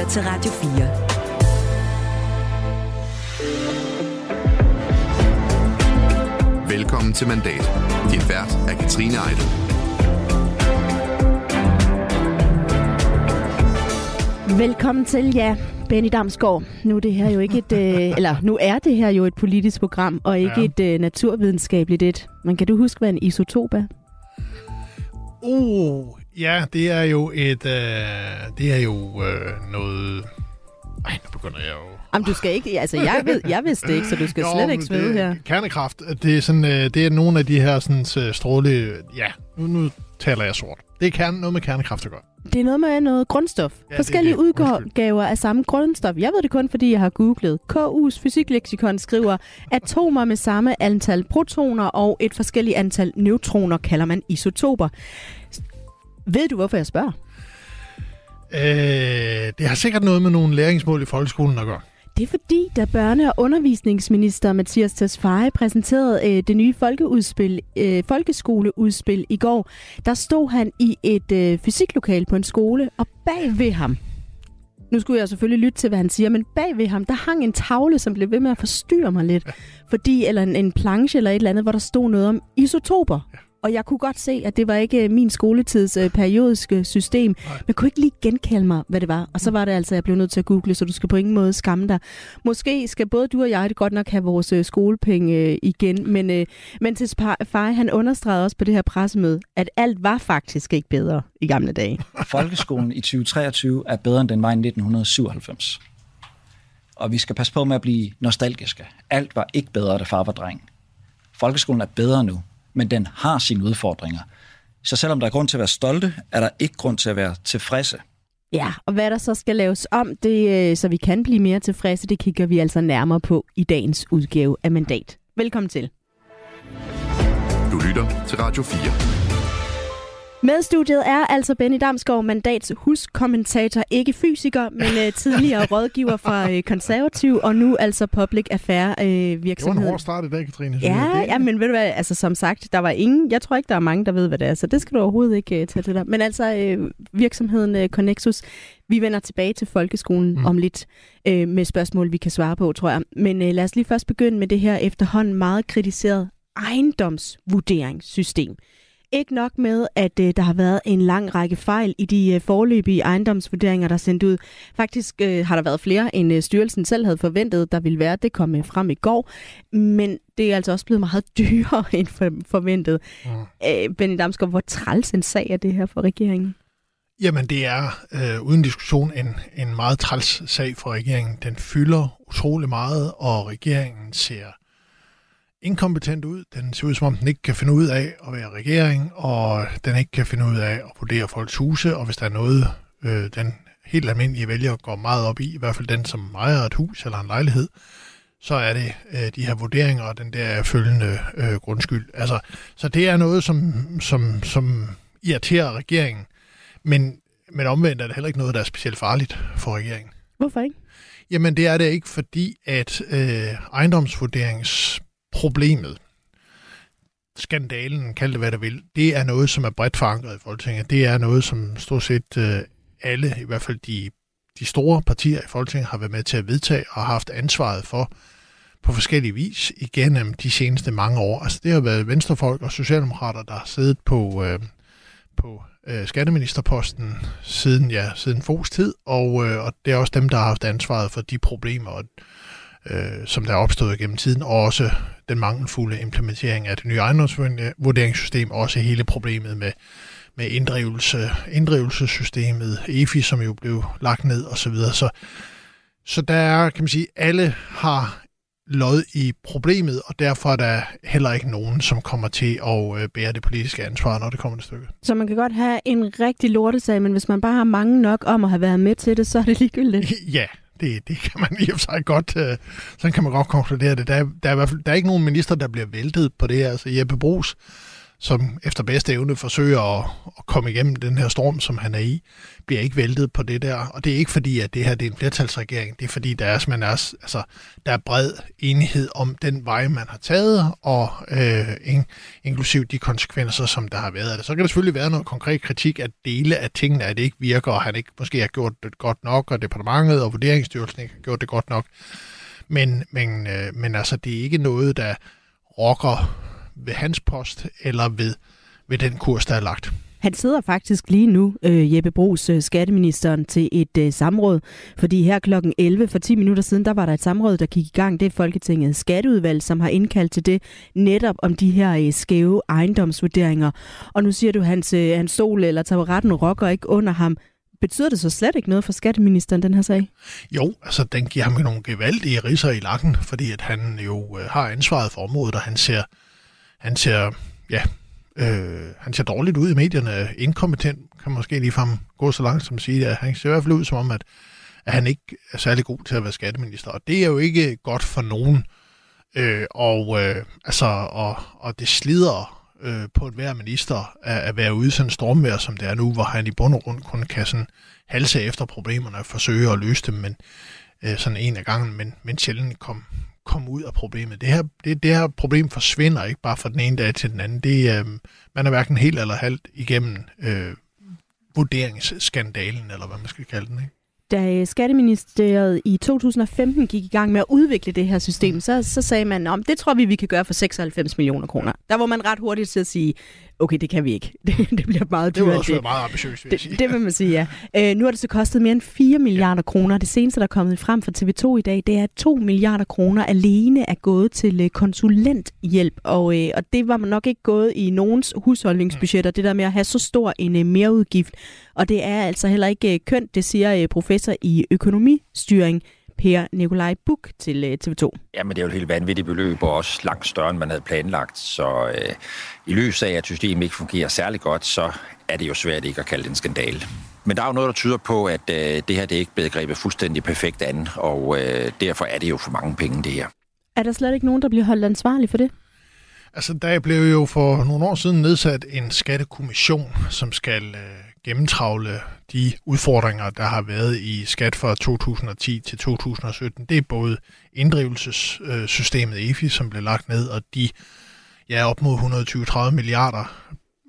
lytter til Radio 4. Velkommen til Mandat. Din vært er Kathrine Ejdum. Velkommen til, ja, Benny Damsgård. Nu er det her jo et politisk program, og ikke et naturvidenskabeligt et. Men kan du huske, hvad en isotop er? Ja, det er jo et... noget... Ej, nu begynder jeg jo... Jamen, du skal ikke... Altså, jeg vidste ikke, så du skal slet ikke svede her. Kernekraft, det er, sådan, det er nogle af de her sådan, stråle... Ja, nu taler jeg sort. Det er noget med kernekraft, der gør. Det er noget med noget grundstof. Ja, forskellige udgaver af samme grundstof. Jeg ved det kun, fordi jeg har googlet. KU's fysikleksikon skriver, atomer med samme antal protoner og et forskelligt antal neutroner kalder man isotoper. Ved du, hvorfor jeg spørger? Det har sikkert noget med nogle læringsmål i folkeskolen at gøre. Det er fordi, da børne- og undervisningsminister Mathias Tesfaye præsenterede det nye folkeskoleudspil i går, der stod han i et fysiklokale på en skole, og bag ved ham, nu skulle jeg selvfølgelig lytte til, hvad han siger, men bag ved ham, der hang en tavle, som blev ved med at forstyrre mig lidt, eller en planche eller et eller andet, hvor der stod noget om isotoper. Ja. Og jeg kunne godt se, at det var ikke min skoletids periodiske system. Men jeg kunne ikke lige genkalde mig, hvad det var. Og så var det altså, jeg blev nødt til at google, så du skal på ingen måde skamme dig. Måske skal både du og jeg det godt nok have vores skolepenge igen. Men til Tesfaye, han understregede også på det her pressemøde, at alt var faktisk ikke bedre i gamle dage. Folkeskolen i 2023 er bedre, end den var i 1997. Og vi skal passe på med at blive nostalgiske. Alt var ikke bedre, da far var dreng. Folkeskolen er bedre nu, men den har sine udfordringer. Så selvom der er grund til at være stolte, er der ikke grund til at være tilfredse. Ja, og hvad der så skal laves om, det, så vi kan blive mere tilfredse, det kigger vi altså nærmere på i dagens udgave af Mandat. Velkommen til. Du lytter til Radio 4. Med studiet er altså Benny Damsgaard, Mandats huskommentator, ikke fysiker, men tidligere rådgiver fra Konservativ, og nu altså Public Affairs-virksomhed. Det var en hård start i dag, Katrine. Ja, men ved du hvad, altså som sagt, der var ingen, jeg tror ikke, der er mange, der ved, hvad det er, så det skal du overhovedet ikke tage til dig. Men altså virksomheden Connexus, vi vender tilbage til folkeskolen om lidt med spørgsmål, vi kan svare på, tror jeg. Men lad os lige først begynde med det her efterhånden meget kritiserede ejendomsvurderingssystem. Ikke nok med, at der har været en lang række fejl i de foreløbige ejendomsvurderinger, der er sendt ud. Faktisk har der været flere, end styrelsen selv havde forventet, der ville være. Det kom frem i går, men det er altså også blevet meget dyrere end forventet. Ja. Benny Damsgaard, hvor træls en sag er det her for regeringen? Jamen, det er uden diskussion en meget træls sag for regeringen. Den fylder utrolig meget, og regeringen ser inkompetent ud. Den ser ud, som om den ikke kan finde ud af at være regering, og den ikke kan finde ud af at vurdere folks huse, og hvis der er noget, den helt almindelige vælger går meget op i hvert fald den, som ejer et hus eller en lejlighed, så er det de her vurderinger og den der følgende grundskyld. Altså, så det er noget, som irriterer regeringen, men omvendt er det heller ikke noget, der er specielt farligt for regeringen. Hvorfor ikke? Jamen, det er det ikke, fordi at ejendomsvurderings problemet, skandalen, kald det hvad der vil, det er noget, som er bredt forankret i Folketinget. Det er noget, som stort set alle, i hvert fald de store partier i Folketinget, har været med til at vedtage og har haft ansvaret for på forskellige vis igennem de seneste mange år. Altså det har været venstrefolk og socialdemokrater, der har siddet på skatteministerposten siden Foghs tid, og det er også dem, der har haft ansvaret for de problemer og som der er opstået gennem tiden, og også den mangelfulde implementering af det nye ejendomsvurderingssystem, også hele problemet med inddrivelsessystemet, EFI, som jo blev lagt ned, osv. Så der er, kan man sige, alle har lod i problemet, og derfor er der heller ikke nogen, som kommer til at bære det politiske ansvar, når det kommer til stykket. Så man kan godt have en rigtig lortesag, men hvis man bare har mange nok om at have været med til det, så er det ligegyldigt. Ja. Det kan man i og for sig godt, sådan kan man godt konkludere det. Der er i hvert fald, der er ikke nogen minister, der bliver væltet på det her. Altså Jeppe Bruus, som efter bedste evne forsøger at komme igennem den her storm, som han er i, bliver ikke væltet på det der. Og det er ikke fordi, at det her det er en flertalsregering. Det er fordi, der er bred enighed om den vej, man har taget, og inklusiv de konsekvenser, som der har været af det. Så kan der selvfølgelig være noget konkret kritik at dele af tingene, at det ikke virker, og han ikke måske har gjort det godt nok, og departementet og vurderingsstyrelsen ikke har gjort det godt nok. Men det er ikke noget, der rokker ved hans post eller ved den kurs, der er lagt. Han sidder faktisk lige nu, Jeppe Bruus, skatteministeren, til et samråd, fordi her kl. 11 for 10 minutter siden, der var der et samråd, der gik i gang. Det er Folketingets skatteudvalg, som har indkaldt til det, netop om de her skæve ejendomsvurderinger. Og nu siger du, hans sol eller taburetten rokker ikke under ham. Betyder det så slet ikke noget for skatteministeren, den her sag? Jo, den giver ham nogle gevaldige ridser i lakken, fordi at han jo har ansvaret for området, og han ser dårligt ud i medierne, inkompetent, kan måske ligefrem gå så langt som at sige, at han ser i hvert fald ud som om, at han ikke er særlig god til at være skatteminister, og det er jo ikke godt for nogen, og det slider på enhver minister at være ude i sådan en stormvejr, som det er nu, hvor han i bund og grund kun kan sådan halse efter problemerne og forsøge at løse dem, men sådan en af gangen, men sjældent komme ud af problemet. Det her problem forsvinder ikke bare fra den ene dag til den anden. Man er hverken helt eller halvt igennem vurderingsskandalen, eller hvad man skal kalde den, ikke? Da Skatteministeriet i 2015 gik i gang med at udvikle det her system, så sagde man, om det tror vi kan gøre for 96 millioner kroner. Der var man ret hurtigt til at sige, okay, det kan vi ikke. Det bliver meget dyrt. Det var også meget ambitiøst, vil jeg sige. Det vil man sige, ja. Nu har det så kostet mere end 4 milliarder kroner. Det seneste, der er kommet frem fra TV2 i dag, det er, at 2 milliarder kroner alene er gået til konsulenthjælp. Og det var man nok ikke gået i nogens husholdningsbudgetter, det der med at have så stor en mereudgift. Og det er altså heller ikke kønt, det siger professor i økonomistyring, Per Nikolaj Buch, til TV2. Jamen, det er jo et helt vanvittigt beløb, og også langt større, end man havde planlagt. Så i lys af, at systemet ikke fungerer særlig godt, så er det jo svært ikke at kalde det en skandale. Men der er jo noget, der tyder på, at det her det ikke blevet grebet fuldstændig perfekt an, og derfor er det jo for mange penge, det her. Er der slet ikke nogen, der bliver holdt ansvarlig for det? Der blev jo for nogle år siden nedsat en skattekommission, som skal gennemtravle de udfordringer, der har været i skat fra 2010 til 2017. Det er både inddrivelsessystemet EFI, som blev lagt ned, og de op mod 120-30 milliarder,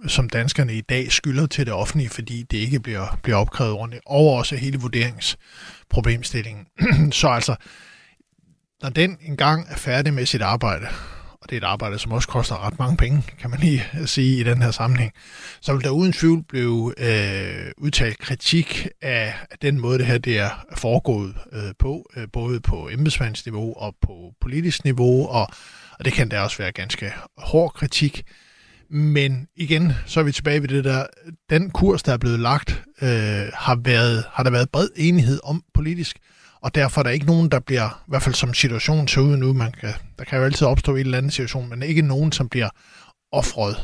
som danskerne i dag skylder til det offentlige, fordi det ikke bliver opkrævet ordentligt, og også hele vurderingsproblemstillingen. Så når den engang er færdig med sit arbejde, og det er et arbejde, som også koster ret mange penge, kan man lige sige i den her sammenhæng, så vil der uden tvivl blive udtalt kritik af den måde, det her det er foregået på, både på embedsmandsniveau og på politisk niveau, og det kan der også være ganske hård kritik. Men igen, så er vi tilbage ved det der, den kurs, der er blevet lagt, har der været bred enighed om politisk, og derfor er der ikke nogen, der bliver, i hvert fald som situationen ser ud nu, der kan jo altid opstå en eller anden situation, men ikke nogen, som bliver ofret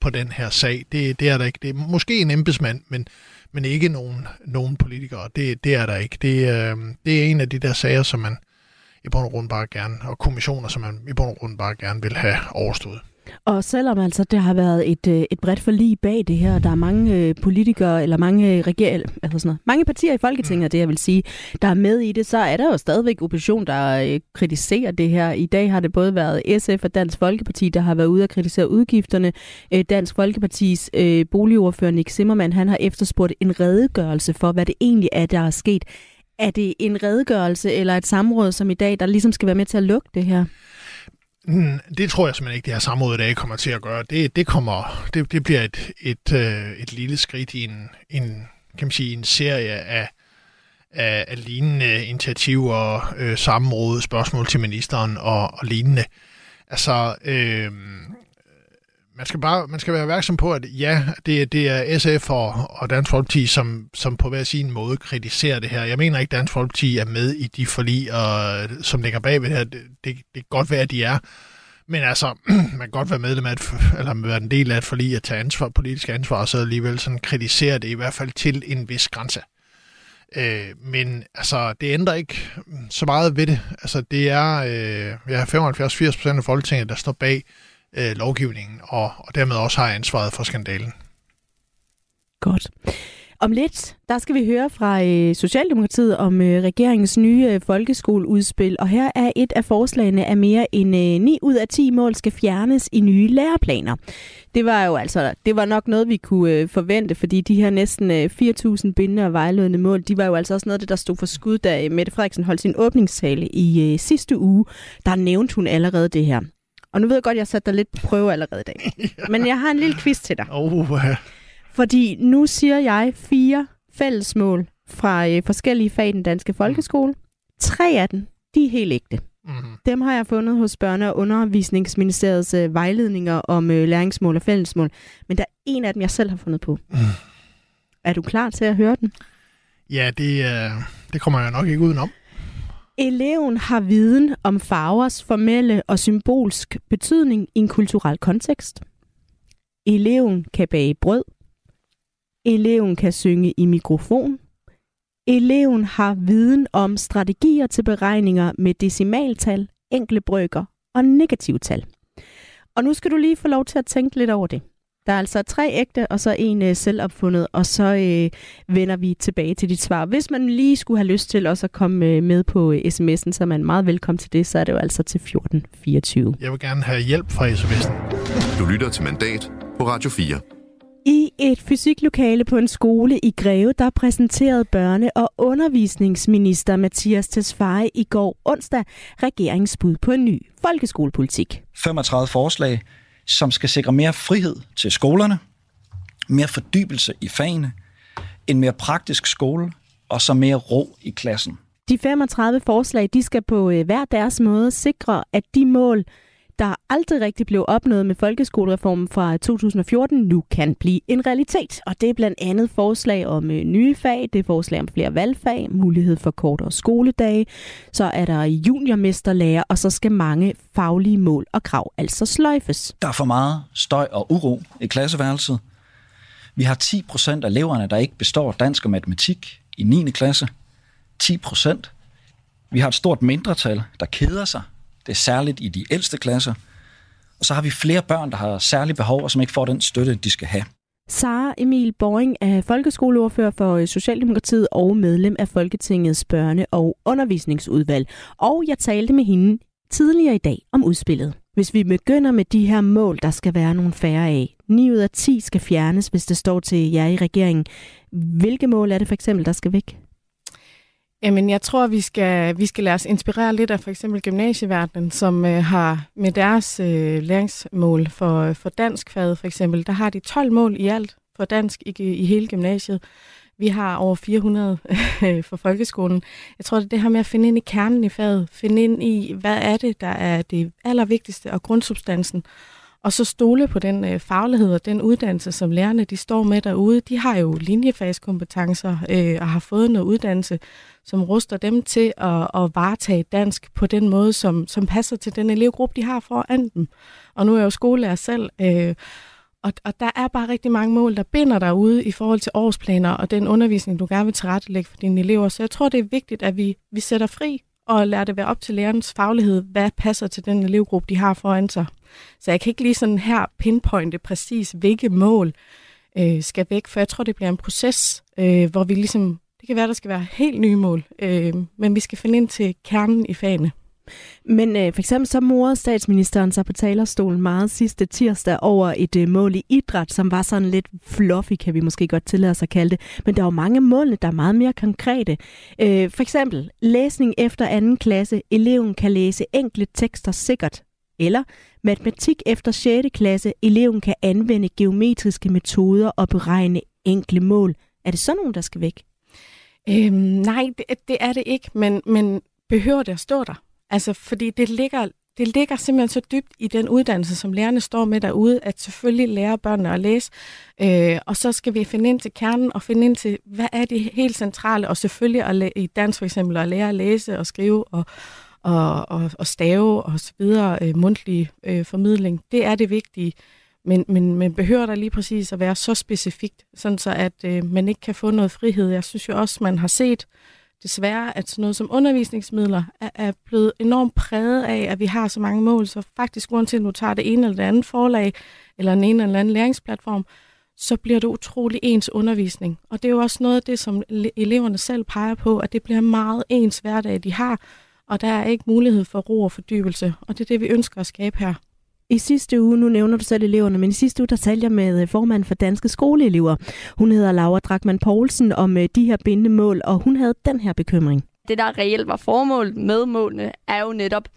på den her sag. Det er der ikke. Det er måske en embedsmand, men ikke nogen politikere. Det er der ikke. Det er en af de der sager, som man i bund og grund bare gerne, og kommissioner, som man i bund og grund bare gerne vil have overstået. Og selvom det har været et bredt forlig bag det her, der er mange politikere eller mange partier i Folketinget, det jeg vil sige, der er med i det, så er der jo stadigvæk opposition, der kritiserer det her. I dag har det både været SF og Dansk Folkeparti, der har været ude og kritisere udgifterne. Dansk Folkepartis boligordfører Nick Zimmermann, han har efterspurgt en redegørelse for, hvad det egentlig er, der er sket. Er det en redegørelse eller et samråd som i dag, der ligesom skal være med til at lukke det her? Det tror jeg simpelthen ikke, det her samråd i dag kommer til at gøre. Det bliver et lille skridt i en serie af lignende initiativer, samråd, spørgsmål til ministeren og lignende. Man skal være opmærksom på, at ja, det er SF og Dansk Folkeparti, som på hver sin måde kritiserer det her. Jeg mener ikke, at Dansk Folkeparti er med i de forlig, som ligger bag ved det her. Det kan godt være, at de er. Men man kan godt være medlem af eller en del af et forlig og tage ansvar, politisk ansvar, og så alligevel sådan kritiserer det i hvert fald til en vis grænse. Men det ændrer ikke så meget ved det. Det er 75-80% af Folketinget, der står bag lovgivningen, og dermed også har ansvaret for skandalen. Godt. Om lidt, der skal vi høre fra Socialdemokratiet om regeringens nye folkeskoleudspil, og her er et af forslagene, at mere end 9 ud af 10 mål skal fjernes i nye læreplaner. Det var nok noget, vi kunne forvente, fordi de her næsten 4.000 bindende og vejledende mål, de var jo altså også noget af det, der stod for skud, da Mette Frederiksen holdt sin åbningstale i sidste uge. Der nævnte hun allerede det her. Og nu ved jeg godt, at jeg satte dig lidt på prøve allerede i dag. Ja. Men jeg har en lille quiz til dig. Fordi nu siger jeg 4 fællesmål fra forskellige fag i den danske folkeskole. 3 af dem, de er helt ægte. Mm-hmm. Dem har jeg fundet hos Børne- og Undervisningsministeriets vejledninger om læringsmål og fællesmål. Men der er en af dem, jeg selv har fundet på. Mm. Er du klar til at høre den? Ja, det kommer jeg nok ikke udenom. Eleven har viden om farvers formelle og symbolsk betydning i en kulturel kontekst. Eleven kan bage brød. Eleven kan synge i mikrofon. Eleven har viden om strategier til beregninger med decimaltal, enkle brøker og negativtal. Og nu skal du lige få lov til at tænke lidt over det. Der er altså 3 ægte, og så en selvopfundet, og så vender vi tilbage til dit svar. Hvis man lige skulle have lyst til også at komme med på sms'en, så er man meget velkommen til det, så er det jo altså til 1424. Jeg vil gerne have hjælp fra sms'en. Du lytter til Mandat på Radio 4. I et fysiklokale på en skole i Greve, der præsenterede børne- og undervisningsminister Mathias Tesfaye i går onsdag regeringsbud på en ny folkeskolepolitik. 35 forslag, som skal sikre mere frihed til skolerne, mere fordybelse i fagene, en mere praktisk skole og så mere ro i klassen. De 35 forslag, de skal på hver deres måde sikre, at de mål, der aldrig rigtig blev opnået med folkeskolereformen fra 2014, nu kan blive en realitet. Og det er blandt andet forslag om nye fag, det er forslag om flere valgfag, mulighed for kortere skoledage, så er der juniormesterlærer, og så skal mange faglige mål og krav altså sløjfes. Der er for meget støj og uro i klasseværelset. Vi har 10% af eleverne, der ikke består dansk og matematik i 9. klasse. 10%. Vi har et stort mindretal, der keder sig. Det er særligt i de ældste klasser. Og så har vi flere børn, der har særlige behov, og som ikke får den støtte, de skal have. Sara Emil Baaring er folkeskoleordfører for Socialdemokratiet og medlem af Folketingets børne- og undervisningsudvalg. Og jeg talte med hende tidligere i dag om udspillet. Hvis vi begynder med de her mål, der skal være nogle færre af. 9 ud af 10 skal fjernes, hvis det står til jer i regeringen. Hvilke mål er det for eksempel, der skal væk? Jamen, jeg tror, vi skal lade os inspirere lidt af for eksempel gymnasieverdenen, som har med deres læringsmål for danskfaget for eksempel. Der har de 12 mål i alt for dansk i hele gymnasiet. Vi har over 400 for folkeskolen. Jeg tror, det er det her med at finde ind i kernen i faget. Finde ind i, hvad er det, der er det allervigtigste og grundsubstansen. Og så stole på den faglighed og den uddannelse, som lærerne de står med derude. De har jo linjefagskompetencer og har fået noget uddannelse, som ruster dem til at varetage dansk på den måde, som passer til den elevgruppe, de har foran dem. Og nu er jeg jo skolelærer selv, og der er bare rigtig mange mål, der binder derude i forhold til årsplaner og den undervisning, du gerne vil tilrettelægge for dine elever. Så jeg tror, det er vigtigt, at vi sætter fri og lader det være op til lærernes faglighed, hvad passer til den elevgruppe, de har foran sig. Så jeg kan ikke lige sådan her pinpointe præcis, hvilke mål skal væk, for jeg tror, det bliver en proces, hvor vi ligesom, det kan være, der skal være helt nye mål, men vi skal finde ind til kernen i fagene. Men for eksempel så morede statsministeren sig på talerstolen meget sidste tirsdag over et mål i idræt, som var sådan lidt fluffy, kan vi måske godt tillade os at kalde det. Men der er jo mange mål, der er meget mere konkrete. For eksempel læsning efter 2. klasse. Eleven kan læse enkle tekster sikkert. Eller matematik efter 6. klasse. Eleven kan anvende geometriske metoder og beregne enkle mål. Er det sådan nogen, der skal væk? Nej, det er det ikke, men behøver det at stå der? Altså, fordi det ligger simpelthen så dybt i den uddannelse, som lærerne står med derude, at selvfølgelig lærer børnene at læse. Og så skal vi finde ind til kernen og finde ind til, hvad er det helt centrale, og selvfølgelig i dansk for eksempel at lære at læse og skrive og stave og så videre, mundtlig formidling. Det er det vigtige, men behøver der lige præcis at være så specifikt, sådan så at man ikke kan få noget frihed. Jeg synes jo også, man har set desværre, at sådan noget som undervisningsmidler er blevet enormt præget af, at vi har så mange mål, så faktisk uanset om du tager det ene eller det andet forlag, eller den ene eller den anden læringsplatform, så bliver det utrolig ens undervisning. Og det er jo også noget af det, som eleverne selv peger på, at det bliver meget ens hverdag, de har, og der er ikke mulighed for ro og fordybelse, og det er det, vi ønsker at skabe her. I sidste uge, nu nævner du selv eleverne, men i sidste uge, der talte jeg med formanden for Danske Skoleelever. Hun hedder Laura Drakman-Poulsen, om de her bindende mål, og hun havde den her bekymring. Det, der reelt var formålet med målene, er jo netop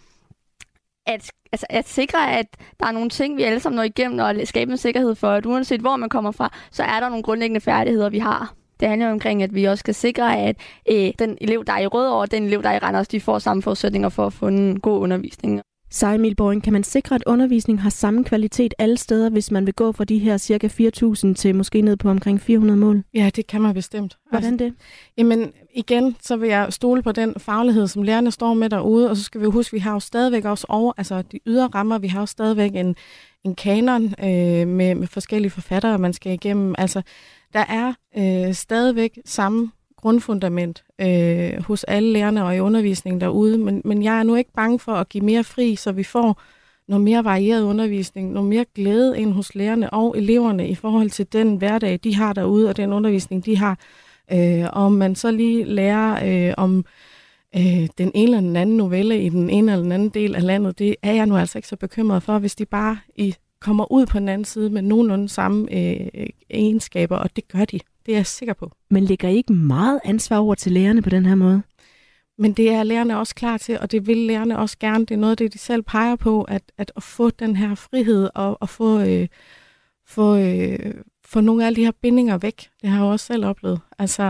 at sikre, at der er nogle ting, vi alle sammen når igennem, og skabe en sikkerhed for, at uanset hvor man kommer fra, så er der nogle grundlæggende færdigheder, vi har. Det handler jo omkring, at vi også skal sikre, at den elev, der er i Rødovre, og den elev, der er i Randers, de får samme forudsætninger for at få en god undervisning. Sara Emil Baaring, kan man sikre, at undervisning har samme kvalitet alle steder, hvis man vil gå fra de her cirka 4.000 til måske ned på omkring 400 mål? Ja, det kan man bestemt. Hvordan det? Jamen, igen, så vil jeg stole på den faglighed, som lærerne står med derude, og så skal vi huske, at vi har jo stadigvæk også de ydre rammer, vi har jo stadigvæk en kanon med forskellige forfattere, man skal igennem. Altså, der er stadigvæk samme grundfundament hos alle lærerne og i undervisningen derude, men jeg er nu ikke bange for at give mere fri, så vi får noget mere varieret undervisning, noget mere glæde ind hos lærerne og eleverne i forhold til den hverdag, de har derude, og den undervisning, de har. Om man så lige lærer den ene eller den anden novelle i den ene eller den anden del af landet, det er jeg nu altså ikke så bekymret for, hvis de bare kommer ud på den anden side med nogenlunde samme egenskaber, og det gør de. Det er jeg sikker på. Men ligger I ikke meget ansvar over til lærerne på den her måde? Men det er lærerne også klar til, og det vil lærerne også gerne. Det er noget af det, de selv peger på, at få den her frihed og at få nogle af alle de her bindinger væk. Det har jeg også selv oplevet. Altså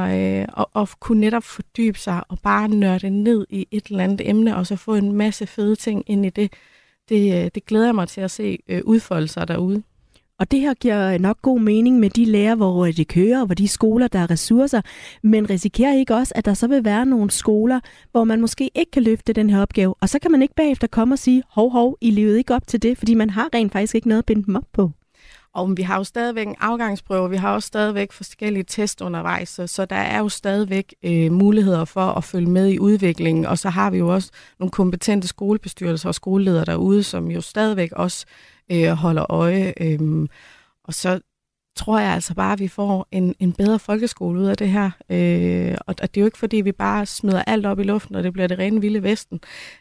at kunne netop fordybe sig og bare nørde ned i et eller andet emne, og så få en masse fede ting ind i det. Det glæder jeg mig til at se udfolde sig derude. Og det her giver nok god mening med de lærere, hvor det kører, og hvor de skoler, der er ressourcer. Men risikerer I ikke også, at der så vil være nogle skoler, hvor man måske ikke kan løfte den her opgave? Og så kan man ikke bagefter komme og sige, hov, I levede ikke op til det, fordi man har rent faktisk ikke noget at binde dem op på. Og vi har jo stadigvæk en afgangsprøve, vi har også stadigvæk forskellige test undervejs, så der er jo stadigvæk muligheder for at følge med i udviklingen. Og så har vi jo også nogle kompetente skolebestyrelser og skoleledere derude, som jo stadigvæk også holder øje. Og så tror jeg altså bare, at vi får en bedre folkeskole ud af det her. Og det er jo ikke, fordi vi bare smider alt op i luften, og det bliver det rene vilde vesten.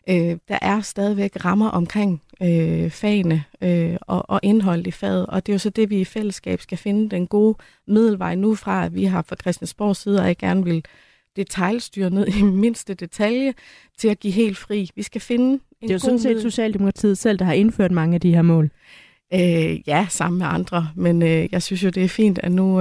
Der er stadigvæk rammer omkring fagene og indholdet i faget, og det er jo så det, vi i fællesskab skal finde den gode middelvej nu fra, at vi har fra Christiansborgs side og ikke gerne vil detaljstyre ned i mindste detalje til at give helt fri. Vi skal finde en god. Det er jo sådan set Socialdemokratiet selv, der har indført mange af de her mål. Ja, sammen med andre, men jeg synes jo, det er fint, at nu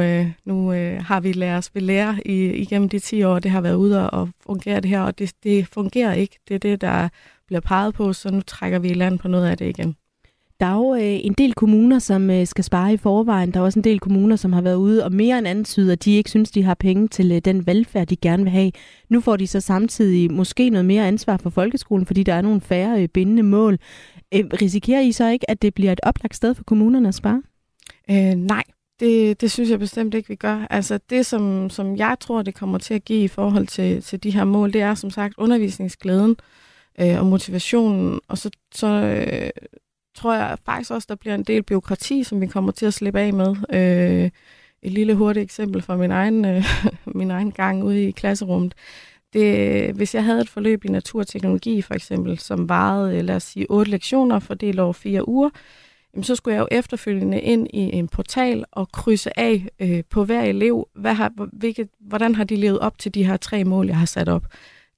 har vi lært os ved lære igennem de 10 år, det har været ude og fungerer det her, og det fungerer ikke. Det er det, der bliver peget på, så nu trækker vi i land på noget af det igen. Der er jo en del kommuner, som skal spare i forvejen. Der er også en del kommuner, som har været ude og mere end antyder, at de ikke synes, de har penge til den velfærd, de gerne vil have. Nu får de så samtidig måske noget mere ansvar for folkeskolen, fordi der er nogle færre bindende mål. Risikerer I så ikke, at det bliver et oplagt sted for kommunerne at spare? Nej, det synes jeg bestemt ikke, vi gør. Altså det, som jeg tror, det kommer til at give i forhold til de her mål, det er som sagt undervisningsglæden og motivationen, og så tror jeg faktisk også, der bliver en del bureaukrati, som vi kommer til at slippe af med. Et lille hurtigt eksempel fra min egen gang ude i klasserummet. Hvis jeg havde et forløb i naturteknologi for eksempel, som varede, lad os sige, 8 lektioner fordelt over 4 uger, jamen, så skulle jeg jo efterfølgende ind i en portal og krydse af på hver elev, hvordan har de levet op til de her 3 mål, jeg har sat op.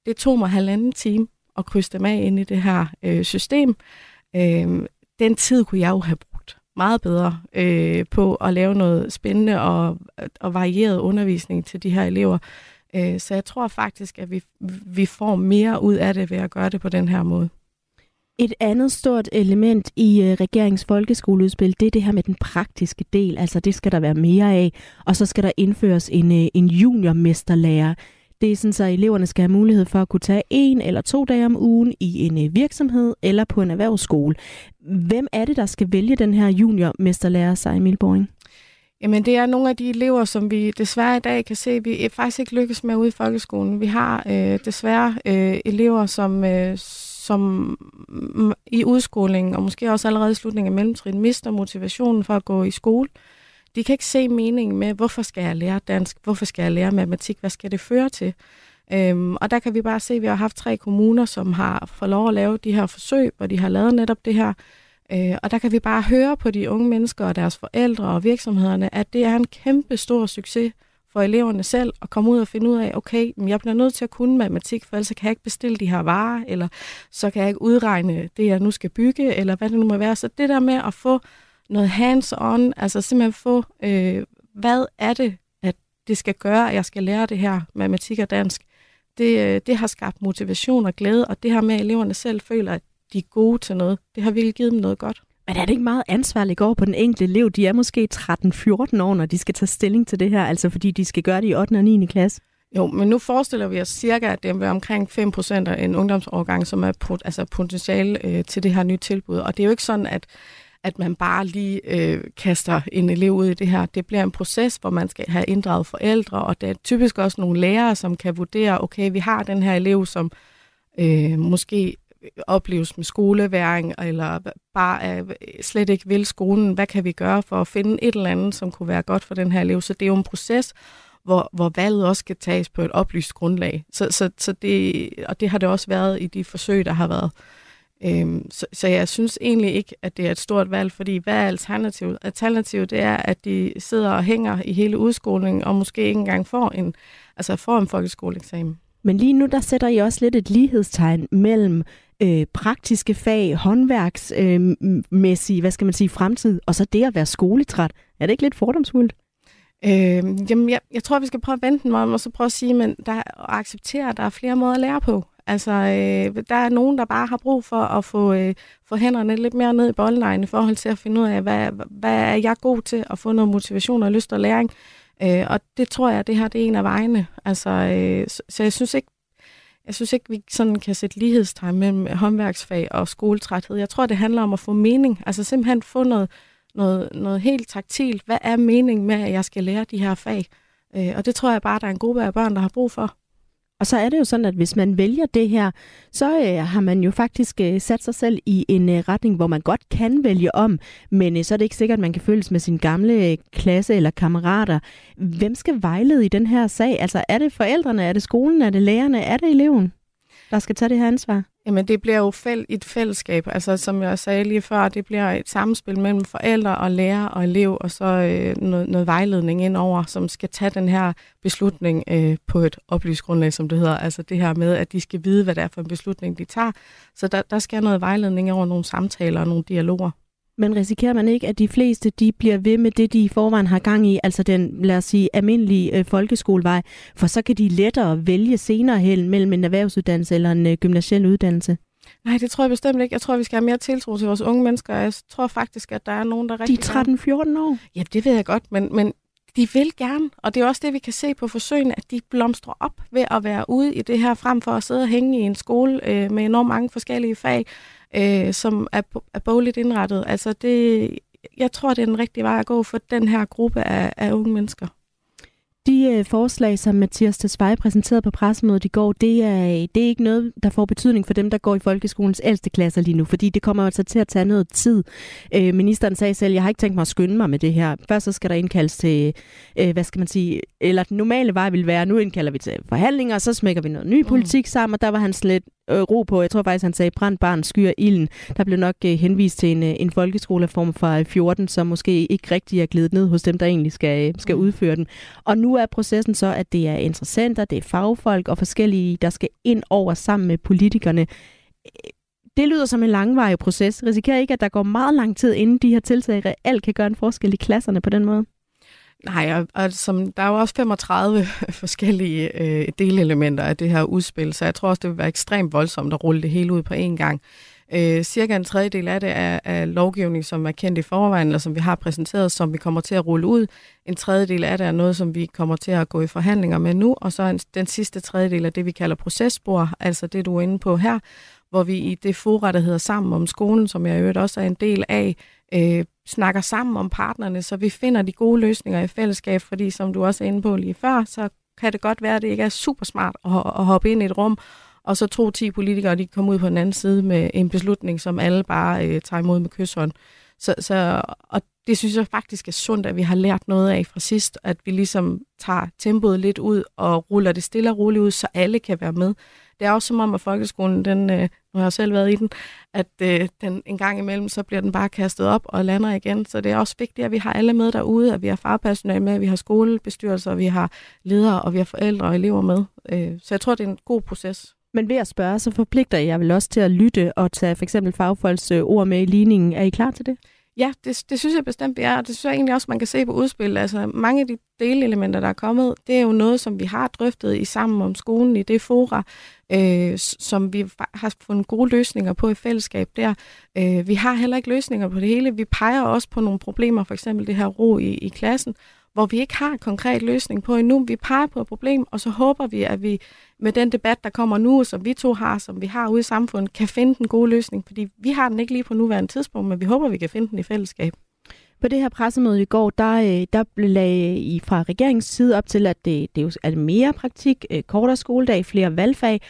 Det tog mig 1,5 time at krydse dem af ind i det her system. Den tid kunne jeg jo have brugt meget bedre på at lave noget spændende og varieret undervisning til de her elever. Så jeg tror faktisk, at vi får mere ud af det ved at gøre det på den her måde. Et andet stort element i regeringens folkeskoleudspil, det er det her med den praktiske del. Altså det skal der være mere af, og så skal der indføres en juniormesterlærer. Det er sådan, så eleverne skal have mulighed for at kunne tage 1 eller 2 dage om ugen i en virksomhed eller på en erhvervsskole. Hvem er det, der skal vælge den her juniormesterlærer, Sara Emil Baaring? Jamen, det er nogle af de elever, som vi desværre i dag kan se, vi faktisk ikke lykkes med ude i folkeskolen. Vi har desværre elever, som i udskolingen, og måske også allerede i slutningen af mellemtrin, mister motivationen for at gå i skole. De kan ikke se meningen med, hvorfor skal jeg lære dansk, hvorfor skal jeg lære matematik, hvad skal det føre til? Og der kan vi bare se, at vi har haft 3 kommuner, som har fået lov at lave de her forsøg, hvor de har lavet netop det her. Og der kan vi bare høre på de unge mennesker og deres forældre og virksomhederne, at det er en kæmpe stor succes for eleverne selv at komme ud og finde ud af, okay, jeg bliver nødt til at kunne matematik, for ellers kan jeg ikke bestille de her varer, eller så kan jeg ikke udregne det, jeg nu skal bygge, eller hvad det nu må være. Så det der med at få noget hands-on, altså simpelthen få, hvad er det, at det skal gøre, at jeg skal lære det her matematik og dansk, det har skabt motivation og glæde, og det her med, at eleverne selv føler, at de er gode til noget, det har virkelig givet dem noget godt. Men er det ikke meget ansvarligt over på den enkelte elev? De er måske 13-14 år, når de skal tage stilling til det her, altså fordi de skal gøre det i 8. og 9. klasse. Jo, men nu forestiller vi os cirka, at det er omkring 5% af en ungdomsårgang, som er potentiale til det her nye tilbud. Og det er jo ikke sådan, at man bare lige kaster en elev ud i det her. Det bliver en proces, hvor man skal have inddraget forældre, og det er typisk også nogle lærere, som kan vurdere, okay, vi har den her elev, som måske opleves med skoleværing, eller bare slet ikke vil skolen. Hvad kan vi gøre for at finde et eller andet, som kunne være godt for den her elev? Så det er jo en proces, hvor valget også skal tages på et oplyst grundlag. Så det, og det har det også været i de forsøg, der har været. Så jeg synes egentlig ikke, at det er et stort valg, fordi hvad er alternativet? Alternativet det er, at de sidder og hænger i hele udskolingen, og måske ikke engang får en folkeskoleeksamen. Men lige nu, der sætter I også lidt et lighedstegn mellem praktiske fag, håndværksmæssige, fremtid, og så det at være skoletræt. Er det ikke lidt fordomsfuldt? Jeg tror, vi skal prøve at vente den om, og så prøve at sige, men acceptere, at der er flere måder at lære på. Altså, der er nogen, der bare har brug for at få hænderne lidt mere ned i bolledejen i forhold til at finde ud af, hvad er jeg god til at få noget motivation og lyst og læring. Og det tror jeg, det her det er en af vejene. Altså, så jeg synes ikke, vi sådan kan sætte lighedstegn mellem håndværksfag og skoletræthed. Jeg tror, det handler om at få mening. Altså simpelthen få noget helt taktilt. Hvad er meningen med, at jeg skal lære de her fag? Og det tror jeg bare, der er en gruppe af børn, der har brug for. Og så er det jo sådan, at hvis man vælger det her, så har man jo faktisk sat sig selv i en retning, hvor man godt kan vælge om, men så er det ikke sikkert, at man kan følges med sin gamle klasse eller kammerater. Hvem skal vejlede i den her sag? Altså er det forældrene, er det skolen, er det lærerne, er det eleven, der skal tage det her ansvar? Jamen det bliver jo et fællesskab, altså som jeg sagde lige før, det bliver et samspil mellem forældre og lærer og elev, og så noget vejledning indover, som skal tage den her beslutning på et oplyst grundlag, som det hedder. Altså det her med, at de skal vide, hvad det er for en beslutning, de tager. Så der skal noget vejledning over nogle samtaler og nogle dialoger. Men risikerer man ikke, at de fleste de bliver ved med det, de i forvejen har gang i, altså den, lad os sige, almindelige folkeskolevej, for så kan de lettere vælge senere hen mellem en erhvervsuddannelse eller en gymnasiel uddannelse? Nej, det tror jeg bestemt ikke. Jeg tror, vi skal have mere tiltro til vores unge mennesker. Jeg tror faktisk, at der er nogen, der rigtig... De er 13-14 år? Ja, det ved jeg godt, men de vil gerne, og det er også det, vi kan se på forsøgene, at de blomstrer op ved at være ude i det her, frem for at sidde og hænge i en skole med enormt mange forskellige fag, som er bogligt indrettet. Altså det, jeg tror, det er den rigtige vej at gå for den her gruppe af unge mennesker. De forslag, som Mathias Tesfaye præsenterede på pressemødet i går, det er ikke noget, der får betydning for dem, der går i folkeskolens ældste klasser lige nu, fordi det kommer altså til at tage noget tid. Ministeren sagde selv, jeg har ikke tænkt mig at skynde mig med det her. Først så skal der indkaldes til, eller den normale vej vil være, nu indkalder vi til forhandlinger, og så smækker vi noget ny politik sammen, og der var han slet ro på. Jeg tror faktisk, han sagde, brændt barn skyer ilden. Der blev nok henvist til en folkeskolereform fra 14, som måske ikke rigtig er glædet ned hos dem, der egentlig skal udføre den. Og nu er processen så, at det er interessenter, det er fagfolk og forskellige, der skal ind over sammen med politikerne. Det lyder som en langvarig proces. Risikerer ikke, at der går meget lang tid, inden de her tiltag reelt kan gøre en forskel i klasserne på den måde? Nej, og der er jo også 35 forskellige delelementer af det her udspil, så jeg tror også, det vil være ekstremt voldsomt at rulle det hele ud på én gang. Cirka en tredjedel af det er lovgivning, som er kendt i forvejen, eller som vi har præsenteret, som vi kommer til at rulle ud. En tredjedel af det er noget, som vi kommer til at gå i forhandlinger med nu, og så den sidste tredjedel er det, vi kalder processpor, altså det, du er inde på her, hvor vi i det fora, der hedder Sammen om skolen, som jeg i øvrigt også er en del af, snakker sammen om partnerne, så vi finder de gode løsninger i fællesskab, fordi som du også er inde på lige før, så kan det godt være, at det ikke er super smart at hoppe ind i et rum, og så 2-10 politikere, de kommer ud på den anden side med en beslutning, som alle bare tager imod med kyshånd. Og det synes jeg faktisk er sundt, at vi har lært noget af fra sidst, at vi ligesom tager tempoet lidt ud og ruller det stille og roligt ud, så alle kan være med. Det er også som om, at folkeskolen, den, nu har jeg selv været i den, at den en gang imellem, så bliver den bare kastet op og lander igen. Så det er også vigtigt, at vi har alle med derude, at vi har fagpersonale med, at vi har skolebestyrelser, vi har ledere, og vi har forældre og elever med. Så jeg tror, det er en god proces. Men ved at spørge, så forpligter jeg vel også til at lytte og tage for eksempel fagfolks ord med i ligningen. Er I klar til det? Ja, det synes jeg bestemt, vi er, og det synes jeg egentlig også, man kan se på udspil. Altså, mange af de delelementer, der er kommet, det er jo noget, som vi har drøftet i Sammen om skolen i det fora, som vi har fundet gode løsninger på i fællesskab der. Vi har heller ikke løsninger på det hele. Vi peger også på nogle problemer, for eksempel det her ro i klassen, hvor vi ikke har en konkret løsning på endnu. Vi peger på et problem, og så håber vi, at vi med den debat, der kommer nu, som vi to har, som vi har ude i samfundet, kan finde den gode løsning. Fordi vi har den ikke lige på nuværende tidspunkt, men vi håber, vi kan finde den i fællesskab. På det her pressemøde i går, der lagde I fra regeringens side op til, at det er mere praktik, kortere skoledag, flere valgfag.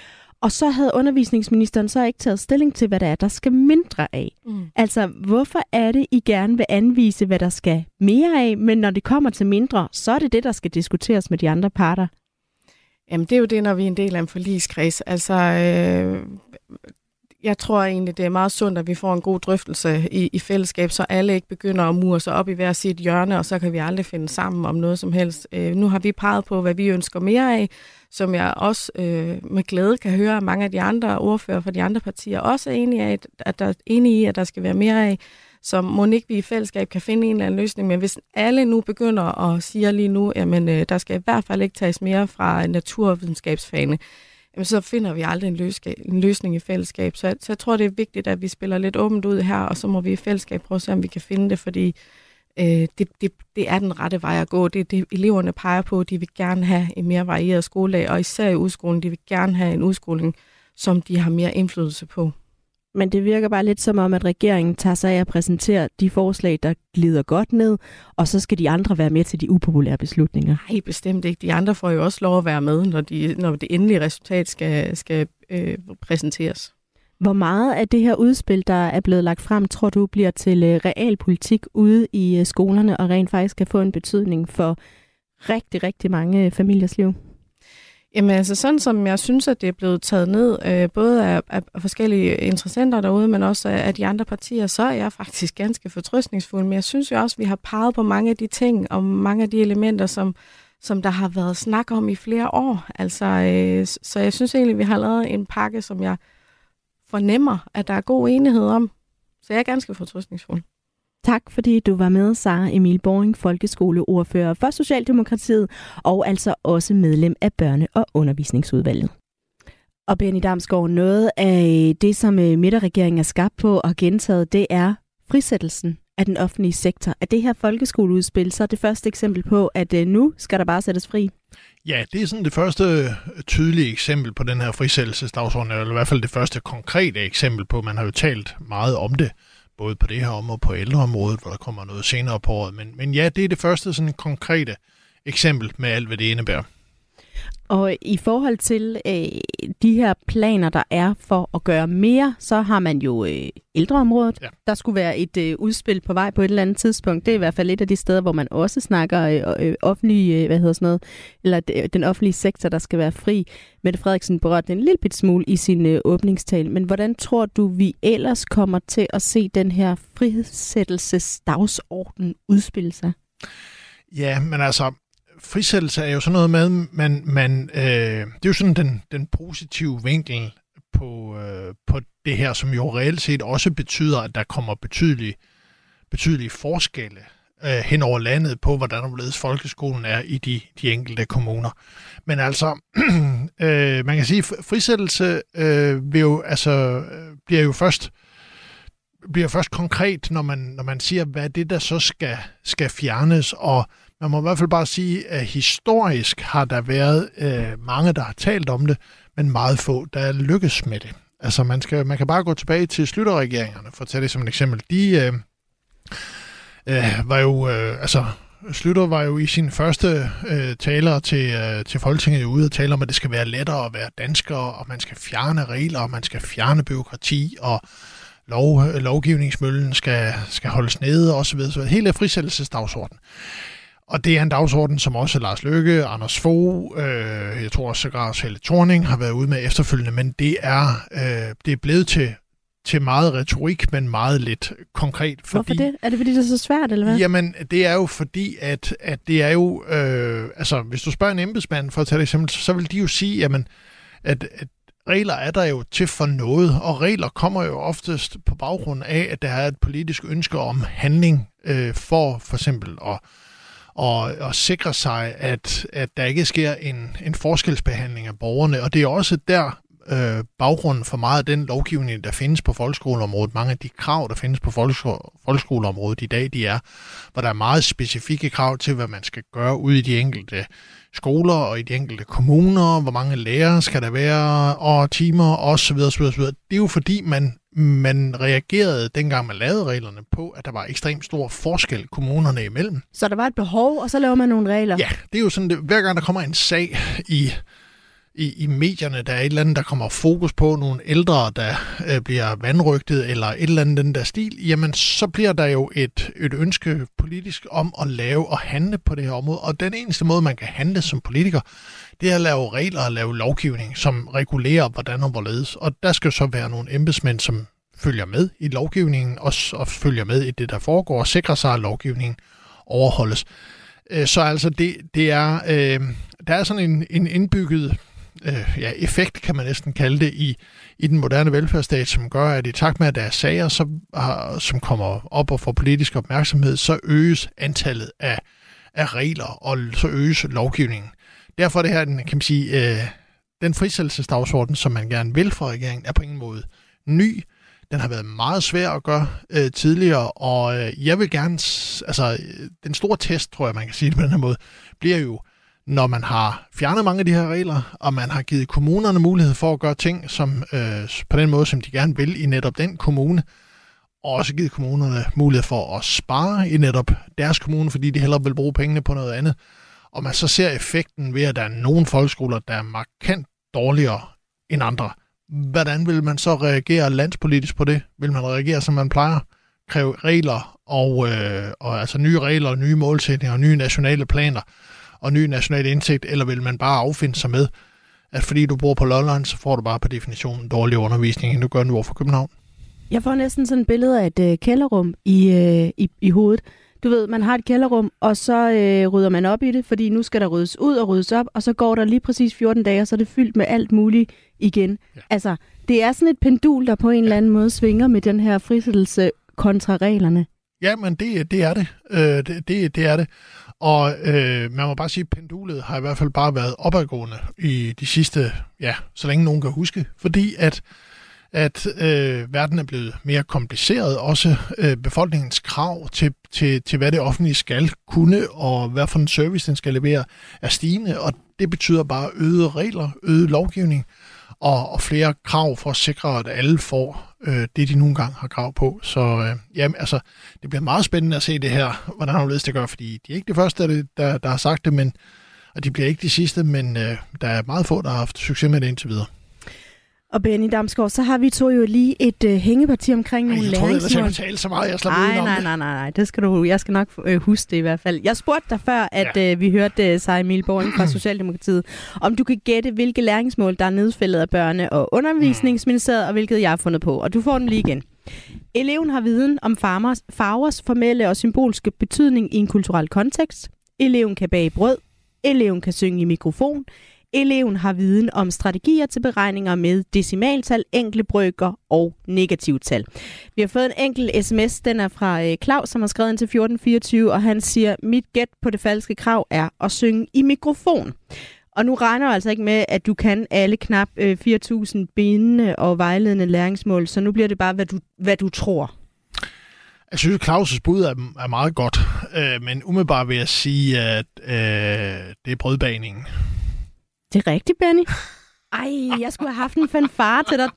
Og så havde undervisningsministeren så ikke taget stilling til, hvad der er, der skal mindre af. Mm. Altså, hvorfor er det, I gerne vil anvise, hvad der skal mere af, men når det kommer til mindre, så er det det, der skal diskuteres med de andre parter? Jamen, det er jo det, når vi er en del af en forligskreds. Altså, jeg tror egentlig, det er meget sundt, at vi får en god drøftelse i fællesskab, så alle ikke begynder at mure sig op i hver sit hjørne, og så kan vi aldrig finde sammen om noget som helst. Nu har vi peget på, hvad vi ønsker mere af, som jeg også med glæde kan høre, at mange af de andre ordfører fra de andre partier også er enige i, at der skal være mere af, så må ikke vi i fællesskab kan finde en eller anden løsning. Men hvis alle nu begynder at sige lige nu, jamen der skal i hvert fald ikke tages mere fra naturvidenskabsfagene, jamen, så finder vi aldrig en løsning i fællesskab. Så jeg tror, det er vigtigt, at vi spiller lidt åbent ud her, og så må vi i fællesskab prøve at se, om vi kan finde det, fordi det er den rette vej at gå. Det er det, eleverne peger på. De vil gerne have en mere varieret skoledag, og især i udskolen, de vil gerne have en udskoling, som de har mere indflydelse på. Men det virker bare lidt som om, at regeringen tager sig af at præsentere de forslag, der glider godt ned, og så skal de andre være med til de upopulære beslutninger. Nej, bestemt ikke. De andre får jo også lov at være med, når det endelige resultat skal præsenteres. Hvor meget af det her udspil, der er blevet lagt frem, tror du bliver til realpolitik ude i skolerne, og rent faktisk kan få en betydning for rigtig, rigtig mange familiers liv? Jamen altså sådan, som jeg synes, at det er blevet taget ned, både af forskellige interessenter derude, men også af de andre partier, så er jeg faktisk ganske fortrøstningsfuld. Men jeg synes jo også, at vi har peget på mange af de ting og mange af de elementer, som der har været snak om i flere år. Altså, så jeg synes egentlig, at vi har lavet en pakke, som jeg fornemmer, at der er god enighed om. Så jeg er ganske fortrøstningsfuld. Tak, fordi du var med, Sara Emil Baaring, folkeskoleordfører for Socialdemokratiet og altså også medlem af Børne- og Undervisningsudvalget. Og Benny Damsgård, noget af det, som midterregeringen er skabt på og gentaget, det er frisættelsen af den offentlige sektor. Er det her folkeskoleudspil så det første eksempel på, at nu skal der bare sættes fri? Ja, det er sådan det første tydelige eksempel på den her frisættelsesdagsorden, eller i hvert fald det første konkrete eksempel på, man har jo talt meget om det. Både på det her område og på ældreområdet, hvor der kommer noget senere på året. Men ja, det er det første sådan konkrete eksempel med alt, hvad det indebærer. Og i forhold til de her planer, der er for at gøre mere, så har man jo ældreområdet. Ja. Der skulle være et udspil på vej på et eller andet tidspunkt. Det er i hvert fald et af de steder, hvor man også snakker offentlige, den offentlige sektor, der skal være fri. Mette Frederiksen berørte en lille bit smule i sin åbningstale. Men hvordan tror du, vi ellers kommer til at se den her frisættelsesdagsorden udspille sig? Ja, men altså... Frisættelse er jo sådan noget med, det er jo sådan den positive vinkel på det her, som jo reelt set også betyder, at der kommer betydelige forskelle hen over landet på, hvordan omledes folkeskolen er i de enkelte kommuner. Men altså, man kan sige, at frisættelse bliver først konkret, når man siger, hvad det der så skal fjernes, og man må i hvert fald bare sige, at historisk har der været mange, der har talt om det, men meget få, der lykkes med det. Altså man kan bare gå tilbage til Schlüter-regeringerne, for at tage det som et eksempel. De Schlüter var jo i sin første taler til Folketinget ude og tale om, at det skal være lettere at være dansker, og man skal fjerne regler, og man skal fjerne byråkrati, og lovgivningsmøllen skal holdes nede og så videre. Hele er frisættelsesdagsorden. Og det er en dagsorden, som også Lars Løkke, Anders Fogh, jeg tror også sågar Helle Thorning har været ude med efterfølgende, men det er blevet til meget retorik, men meget lidt konkret. Hvorfor det? Er det fordi, det er så svært, eller hvad? Jamen, det er jo fordi, at det er jo... hvis du spørger en embedsmand, for at tage et eksempel, så vil de jo sige, jamen, at regler er der jo til for noget, og regler kommer jo oftest på baggrund af, at der er et politisk ønske om handling for eksempel at sikre sig, at der ikke sker en forskelsbehandling af borgerne. Og det er også der... baggrunden for meget af den lovgivning, der findes på folkeskoleområdet. Mange af de krav, der findes på folkeskoleområdet i dag, de er, hvor der er meget specifikke krav til, hvad man skal gøre ude i de enkelte skoler og i de enkelte kommuner, hvor mange lærere skal der være, og timer osv. Det er jo fordi, man reagerede, dengang man lavede reglerne, på, at der var ekstremt stor forskel kommunerne imellem. Så der var et behov, og så laver man nogle regler? Ja, det er jo sådan, hver gang der kommer en sag i medierne, der er et eller andet, der kommer fokus på nogle ældre, der bliver vanrøgtet, eller et eller andet den der stil, jamen så bliver der jo et ønske politisk om at lave og handle på det her område. Og den eneste måde, man kan handle som politiker, det er at lave regler og lave lovgivning, som regulerer, hvordan og hvorledes. Og der skal så være nogle embedsmænd, som følger med i lovgivningen, og følger med i det, der foregår, og sikrer sig, at lovgivningen overholdes. Så altså, der er sådan en indbygget effekt, kan man næsten kalde det, i den moderne velfærdsstat, som gør, at i takt med, at der er sager, som kommer op og får politisk opmærksomhed, så øges antallet af regler, og så øges lovgivningen. Derfor er det her, kan man sige, den frisættelsesdagsorden, som man gerne vil fra regeringen, er på ingen måde ny. Den har været meget svær at gøre tidligere, og jeg vil gerne... Altså, den store test, tror jeg, man kan sige det på den her måde, bliver jo, når man har fjernet mange af de her regler, og man har givet kommunerne mulighed for at gøre ting som, på den måde, som de gerne vil i netop den kommune, og også givet kommunerne mulighed for at spare i netop deres kommune, fordi de hellere vil bruge pengene på noget andet. Og man så ser effekten ved, at der er nogle folkeskoler, der er markant dårligere end andre. Hvordan vil man så reagere landspolitisk på det? Vil man reagere, som man plejer? Kræve regler, og altså nye regler, nye målsætninger, nye nationale planer, og ny national indsigt, eller vil man bare affinde sig med, at fordi du bor på Lolland, så får du bare på definitionen dårlig undervisning, end du gør nu over for København? Jeg får næsten sådan et billede af et kælderrum i hovedet. Du ved, man har et kælderrum, og så rydder man op i det, fordi nu skal der ryddes ud og ryddes op, og så går der lige præcis 14 dage, og så er det fyldt med alt muligt igen. Ja. Altså, det er sådan et pendul, der på en eller anden måde svinger med den her frisættelse kontra reglerne. Ja, men det er det. Det er det. Og man må bare sige, at pendulet har i hvert fald bare været opadgående i de sidste, ja, så længe nogen kan huske, fordi at verden er blevet mere kompliceret, også befolkningens krav til hvad det offentlige skal kunne, og hvad for en service den skal levere, er stigende, og det betyder bare øgede regler, øget lovgivning, og flere krav for at sikre, at alle får det, de nogle gange har krav på. Så det bliver meget spændende at se det her, hvordan overledes det gør, fordi de er ikke det første, der har sagt det, men, og de bliver ikke de sidste, men der er meget få, der har haft succes med det indtil videre. Og Benny Damsgård, så har vi to jo lige et hængeparti omkring nogle læringsmål. Jeg troede ellers, jeg tale så meget, jeg slap udenom. Nej, det skal du. Jeg skal nok huske det i hvert fald. Jeg spurgte dig før, at vi hørte Sara Emil Baaring fra Socialdemokratiet, om du kan gætte, hvilke læringsmål, der er nedfældet af børne- og undervisningsministeriet, og hvilket jeg har fundet på. Og du får dem lige igen. Eleven har viden om farvers formelle og symbolske betydning i en kulturel kontekst. Eleven kan bage brød. Eleven kan synge i mikrofon. Eleven har viden om strategier til beregninger med decimaltal, enkle brøker og negativtal. Vi har fået en enkelt sms, den er fra Claus, som har skrevet ind til 1424, og han siger, mit gæt på det falske krav er at synge i mikrofon. Og nu regner jeg altså ikke med, at du kan alle knap 4.000 bindende og vejledende læringsmål, så nu bliver det bare, hvad du tror. Jeg synes, Claus' bud er meget godt, men umiddelbart vil jeg sige, at det er brødbaningen. Det er rigtigt, Benny. Ej, jeg skulle have haft en fanfare til dig.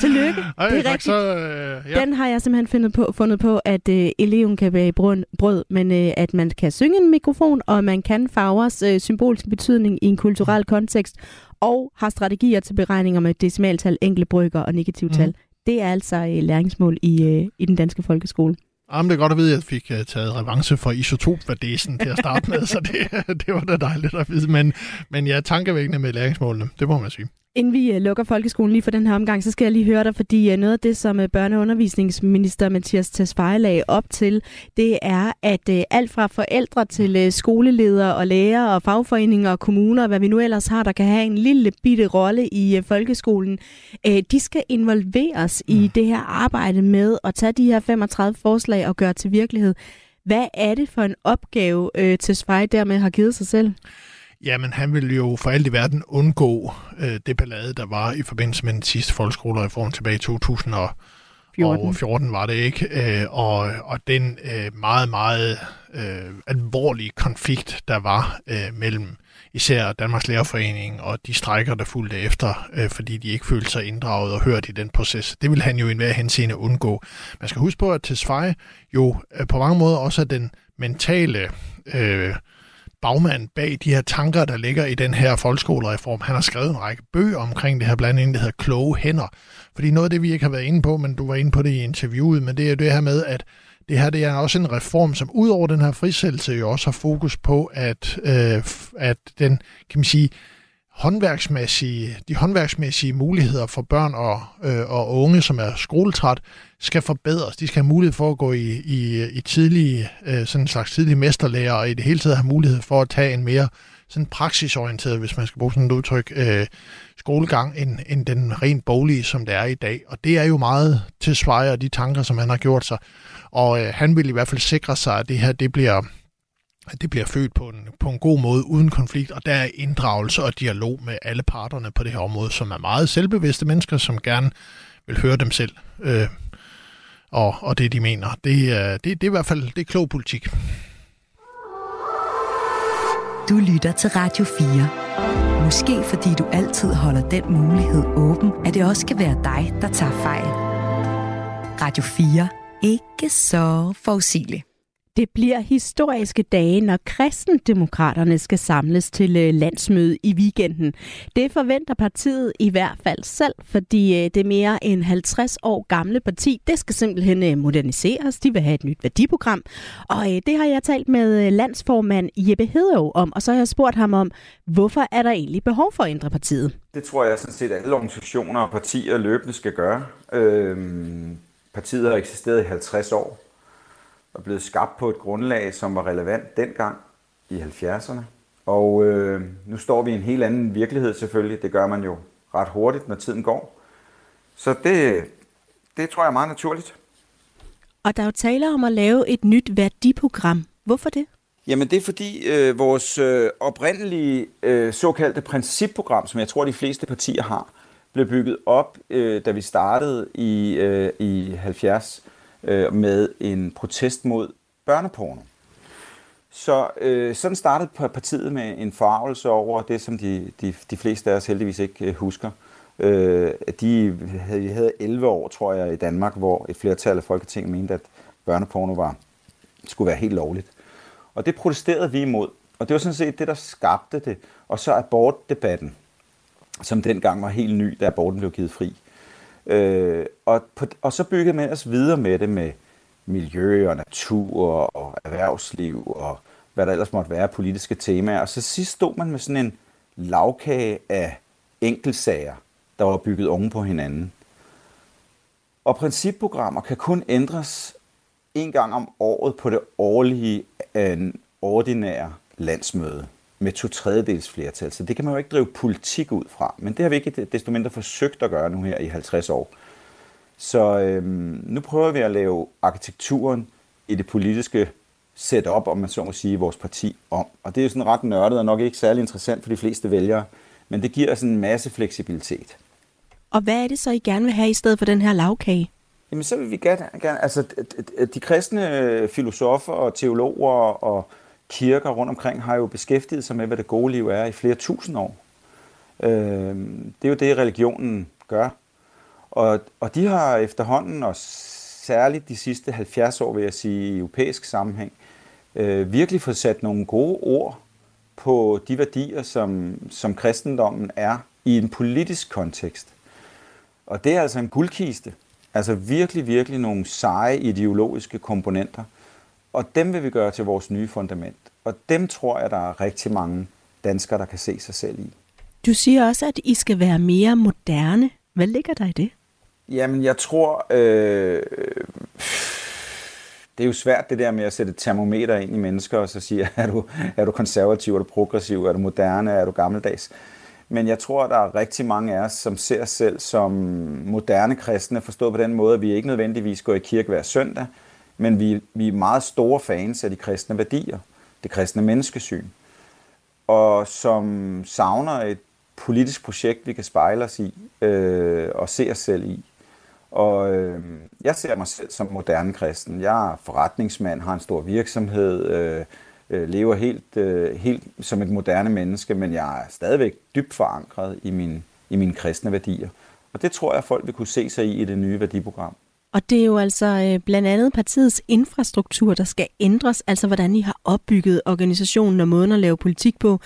Tillykke. Ej, det er rigtigt. Så, ja. Den har jeg simpelthen fundet på, at eleven kan være i brød, men at man kan synge en mikrofon, og man kan farvers symbolske betydning i en kulturel kontekst, og har strategier til beregninger med decimaltal, enkle brøker og negativtal. Det er altså læringsmål i den danske folkeskole. Jamen, det er godt at vide, at jeg fik taget revanche for isotopverdesen til at starte med, så det var da dejligt at vide. Men jeg er tankevækkende med læringsmålene, det må man sige. Inden vi lukker folkeskolen lige for den her omgang, så skal jeg lige høre dig, fordi noget af det, som børneundervisningsminister Mathias Tesfaye lagde op til, det er, at alt fra forældre til skoleledere og lærere og fagforeninger og kommuner, hvad vi nu ellers har, der kan have en lille bitte rolle i folkeskolen, de skal involveres i det her arbejde med at tage de her 35 forslag og gøre til virkelighed. Hvad er det for en opgave, Tesfaye dermed har givet sig selv? Jamen, han ville jo for alt i verden undgå det ballade, der var i forbindelse med den sidste folkeskolereform tilbage i 2014, var det ikke? Og den meget, meget alvorlige konflikt, der var mellem især Danmarks Lærerforening og de strejker, der fulgte efter, fordi de ikke følte sig inddraget og hørt i den proces. Det ville han jo i enhver henseende undgå. Man skal huske på, at Tesfaye jo på mange måder også er den mentale bagmanden bag de her tanker, der ligger i den her folkeskolereform. Han har skrevet en række bøger omkring det her, blandt andet, der hedder Kloge Hænder. Fordi noget af det, vi ikke har været inde på, men du var inde på det i interviewet, men det er jo det her med, at det her det er også en reform, som ud over den her frisættelse jo også har fokus på, at den, kan man sige, de håndværksmæssige muligheder for børn og unge, som er skoletræt, skal forbedres. De skal have mulighed for at gå i tidlige, sådan en slags tidlige mesterlærer, og i det hele taget have mulighed for at tage en mere sådan praksisorienteret, hvis man skal bruge sådan et udtryk, skolegang, end den rent boglige, som det er i dag. Og det er jo meget Tesfaye og de tanker, som han har gjort sig. Og han vil i hvert fald sikre sig, at det her, det bliver født på en god måde, uden konflikt, og der er inddragelse og dialog med alle parterne på det her område, som er meget selvbevidste mennesker, som gerne vil høre dem selv og det, de mener. Det er i hvert fald det er klog politik. Du lytter til Radio 4. Måske fordi du altid holder den mulighed åben, at det også kan være dig, der tager fejl. Radio 4. Ikke så forudsigeligt. Det bliver historiske dage, når kristendemokraterne skal samles til landsmøde i weekenden. Det forventer partiet i hvert fald selv, fordi det mere end 50 år gamle parti, det skal simpelthen moderniseres. De vil have et nyt værdiprogram, og det har jeg talt med landsformand Jeppe Hedaa om, og så har jeg spurgt ham om, hvorfor er der egentlig behov for at ændre partiet? Det tror jeg sådan set, at alle organisationer og partier løbende skal gøre. Partiet har eksisteret i 50 år. Og blevet skabt på et grundlag, som var relevant dengang i 70'erne. Og nu står vi i en helt anden virkelighed selvfølgelig. Det gør man jo ret hurtigt, når tiden går. Så det tror jeg er meget naturligt. Og der er jo tale om at lave et nyt værdiprogram. Hvorfor det? Jamen det er fordi vores oprindelige såkaldte principprogram, som jeg tror de fleste partier har, blev bygget op, da vi startede i 70'erne. Med en protest mod børneporno. Så sådan startede partiet med en forargelse over det, som de fleste af os heldigvis ikke husker. Vi havde 11 år, tror jeg, i Danmark, hvor et flertal af Folketinget mente, at børneporno skulle være helt lovligt. Og det protesterede vi imod, og det var sådan set det, der skabte det. Og så abortdebatten, som dengang var helt ny, da aborten blev givet fri. Og så byggede man os videre med det med miljø og natur og erhvervsliv og hvad der ellers måtte være politiske temaer. Og så sidst stod man med sådan en lavkage af enkeltsager, der var bygget oven på hinanden. Og principprogrammer kan kun ændres en gang om året på det årlige ordinære landsmøde med 2/3 flertal. Så det kan man jo ikke drive politik ud fra. Men det har vi ikke desto mindre forsøgt at gøre nu her i 50 år. Så nu prøver vi at lave arkitekturen i det politiske setup, om man så må sige, vores parti om. Og det er jo sådan ret nørdet og nok ikke særlig interessant for de fleste vælgere. Men det giver sådan en masse fleksibilitet. Og hvad er det så, I gerne vil have i stedet for den her lavkage? Jamen så vil vi gerne altså de kristne filosofer og teologer og kirker rundt omkring har jo beskæftiget sig med, hvad det gode liv er i flere tusind år. Det er jo det, religionen gør. Og de har efterhånden, og særligt de sidste 70 år, vil jeg sige, i europæisk sammenhæng, virkelig fået sat nogle gode ord på de værdier, som kristendommen er i en politisk kontekst. Og det er altså en guldkiste. Altså virkelig, virkelig nogle seje ideologiske komponenter. Og dem vil vi gøre til vores nye fundament. Og dem tror jeg, der er rigtig mange danskere, der kan se sig selv i. Du siger også, at I skal være mere moderne. Hvad ligger der i det? Jamen, jeg tror... det er jo svært det der med at sætte et termometer ind i mennesker og så sige, er du konservativ, er du progressiv, er du moderne, er du gammeldags? Men jeg tror, der er rigtig mange af os, som ser os selv som moderne kristne, forstået på den måde, at vi ikke nødvendigvis går i kirke hver søndag, men vi er meget store fans af de kristne værdier, det kristne menneskesyn, og som savner et politisk projekt, vi kan spejle os i og se os selv i. Og jeg ser mig selv som moderne kristen. Jeg er forretningsmand, har en stor virksomhed, lever helt som et moderne menneske, men jeg er stadigvæk dybt forankret i mine kristne værdier. Og det tror jeg, folk vil kunne se sig i det nye værdiprogram. Og det er jo altså blandt andet partiets infrastruktur, der skal ændres, altså hvordan I har opbygget organisationen og måden at lave politik på.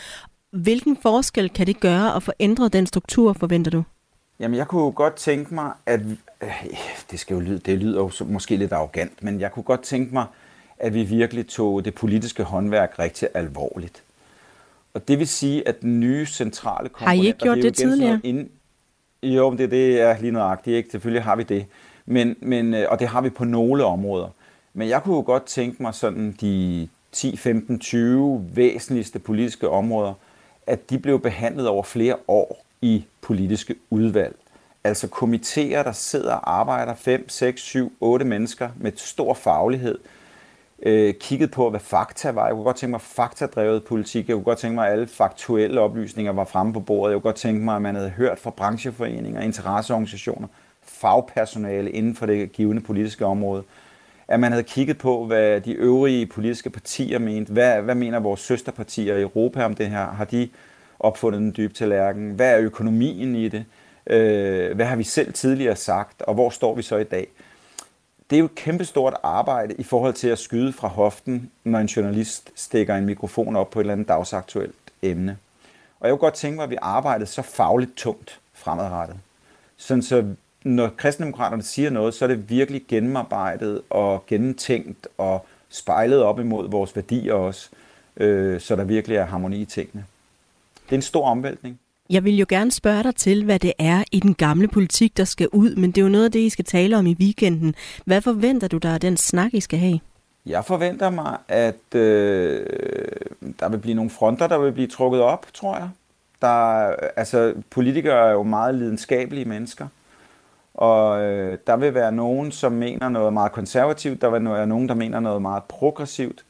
Hvilken forskel kan det gøre at få ændret den struktur, forventer du? Jamen, jeg kunne godt tænke mig, at... det lyder jo måske lidt arrogant, men jeg kunne godt tænke mig, at vi virkelig tog det politiske håndværk rigtig alvorligt. Og det vil sige, at den nye centrale komponenter... Har I ikke gjort det tidligere? Jo, men det er lige nøjagtigt, ikke? Selvfølgelig har vi det. Og det har vi på nogle områder. Men jeg kunne godt tænke mig sådan de 10, 15, 20 væsentligste politiske områder, at de blev behandlet over flere år i politiske udvalg. Altså komitéer, der sidder og arbejder 5, 6, 7, 8 mennesker med stor faglighed. Kigget på, hvad fakta var. Jeg kunne godt tænke mig faktadrevet politik. Jeg kunne godt tænke mig, at alle faktuelle oplysninger var fremme på bordet. Jeg kunne godt tænke mig, at man havde hørt fra brancheforeninger, interesseorganisationer, fagpersonale inden for det givende politiske område. At man havde kigget på, hvad de øvrige politiske partier mente. Hvad mener vores søsterpartier i Europa om det her? Har de opfundet den dybe tallerken? Hvad er økonomien i det? Hvad har vi selv tidligere sagt, og hvor står vi så i dag? Det er jo et kæmpestort arbejde i forhold til at skyde fra hoften, når en journalist stikker en mikrofon op på et eller andet dagsaktuelt emne. Og jeg kunne godt tænke mig, at vi arbejdede så fagligt tungt fremadrettet. Sådan så når kristendemokraterne siger noget, så er det virkelig gennemarbejdet og gennemtænkt og spejlet op imod vores værdier også, så der virkelig er harmoni i tingene. Det er en stor omvæltning. Jeg vil jo gerne spørge dig til, hvad det er i den gamle politik, der skal ud, men det er jo noget af det, I skal tale om i weekenden. Hvad forventer du dig af den snak, I skal have? Jeg forventer mig, at der vil blive nogle fronter, der vil blive trukket op, tror jeg. Politikere er jo meget lidenskabelige mennesker, og der vil være nogen, som mener noget meget konservativt, der vil være nogen, der mener noget meget progressivt.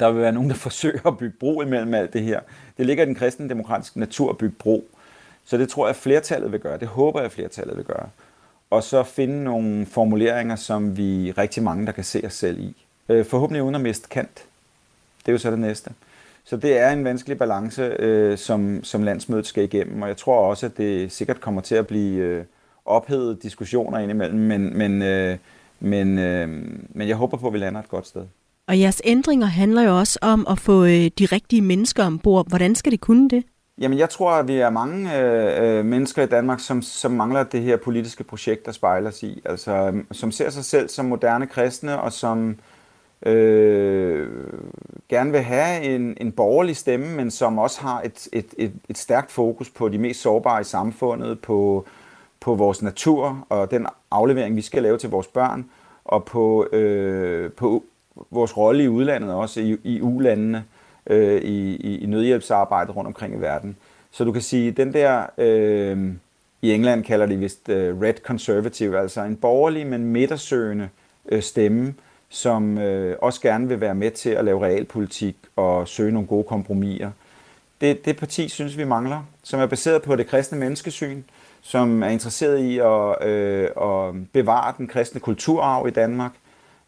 Der vil være nogen, der forsøger at bygge bro imellem alt det her. Det ligger i den kristendemokratiske natur at bygge bro. Så det tror jeg, flertallet vil gøre. Det håber jeg, flertallet vil gøre. Og så finde nogle formuleringer, som vi rigtig mange, der kan se os selv i. Forhåbentlig uden at miste kant. Det er jo så det næste. Så det er en vanskelig balance, som landsmødet skal igennem. Og jeg tror også, at det sikkert kommer til at blive ophedede diskussioner indimellem. Men jeg håber på, at vi lander et godt sted. Og jeres ændringer handler jo også om at få de rigtige mennesker ombord. Hvordan skal det kunne det? Jamen, jeg tror, at vi er mange mennesker i Danmark, som mangler det her politiske projekt, der spejler sig i. Altså, som ser sig selv som moderne kristne, og som gerne vil have en borgerlig stemme, men som også har et stærkt fokus på de mest sårbare i samfundet, på vores natur og den aflevering, vi skal lave til vores børn, og på vores rolle i udlandet, også i ulandene, i nødhjælpsarbejdet rundt omkring i verden. Så du kan sige, den der, i England kalder de vist red conservative, altså en borgerlig, men midtersøgende stemme, som også gerne vil være med til at lave realpolitik og søge nogle gode kompromiser. Det parti, synes vi mangler, som er baseret på det kristne menneskesyn, som er interesseret i at bevare den kristne kulturarv i Danmark.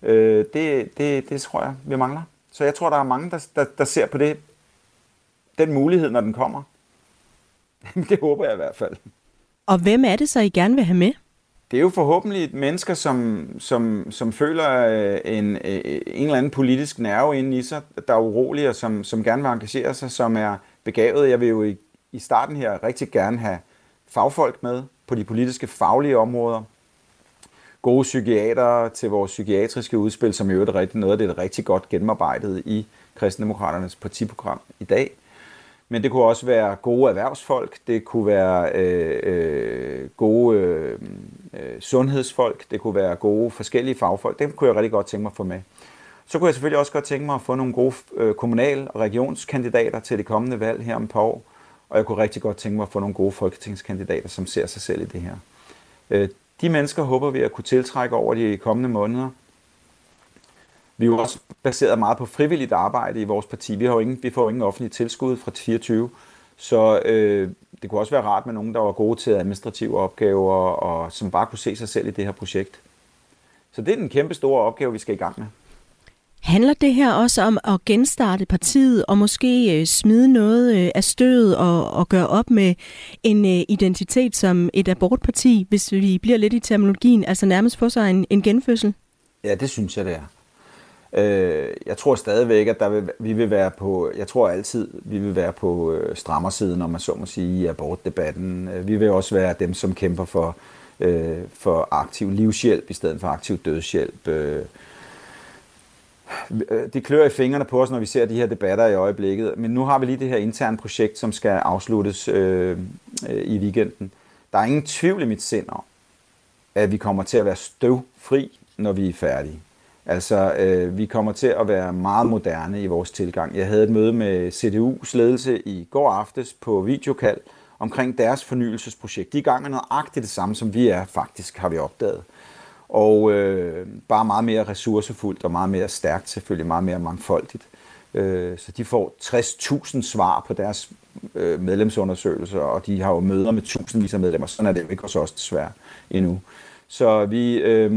Det tror jeg, vi mangler. Så jeg tror, der er mange, der ser på det, den mulighed, når den kommer. Det håber jeg i hvert fald. Og hvem er det så, I gerne vil have med? Det er jo forhåbentlig mennesker, som føler en eller anden politisk nerve inde i sig, der er urolige og som gerne vil engagere sig, som er begavet. Jeg vil jo i starten her rigtig gerne have fagfolk med på de politiske faglige områder. Gode psykiatere til vores psykiatriske udspil, som i øvrigt er noget af det, der er rigtig godt gennemarbejdet i Kristendemokraternes partiprogram i dag. Men det kunne også være gode erhvervsfolk, det kunne være gode sundhedsfolk, det kunne være gode forskellige fagfolk. Det kunne jeg rigtig godt tænke mig at få med. Så kunne jeg selvfølgelig også godt tænke mig at få nogle gode kommunal- og regionskandidater til det kommende valg her om et par år. Og jeg kunne rigtig godt tænke mig at få nogle gode folketingskandidater, som ser sig selv i det her. De mennesker håber vi at kunne tiltrække over de kommende måneder. Vi er jo også baseret meget på frivilligt arbejde i vores parti. Vi får ingen offentlige tilskud fra 24, så det kunne også være rart med nogen, der var gode til administrative opgaver, og som bare kunne se sig selv i det her projekt. Så det er den kæmpe store opgave, vi skal i gang med. Handler det her også om at genstarte partiet og måske smide noget af støvet og gøre op med en identitet som et abortparti, hvis vi bliver lidt i terminologien, altså nærmest på sig en genfødsel? Ja, det synes jeg, det er. Jeg tror stadigvæk, at vi vil være på strammersiden, når man så må sige, i abortdebatten. Vi vil også være dem, som kæmper for aktiv livshjælp i stedet for aktiv dødshjælp. Det klør i fingrene på os, når vi ser de her debatter i øjeblikket. Men nu har vi lige det her interne projekt, som skal afsluttes i weekenden. Der er ingen tvivl i mit sind om, at vi kommer til at være støvfri, når vi er færdige. Altså, vi kommer til at være meget moderne i vores tilgang. Jeg havde et møde med CDU's ledelse i går aftes på videokald omkring deres fornyelsesprojekt. De er i gang med nøjagtigt det samme, som vi er, faktisk, har vi opdaget. Og bare meget mere ressourcefuldt og meget mere stærkt, selvfølgelig meget mere mangfoldigt. Så de får 60.000 svar på deres medlemsundersøgelser, og de har jo møder med tusindvis af medlemmer. Sådan er det jo ikke hos os desværre endnu. Så vi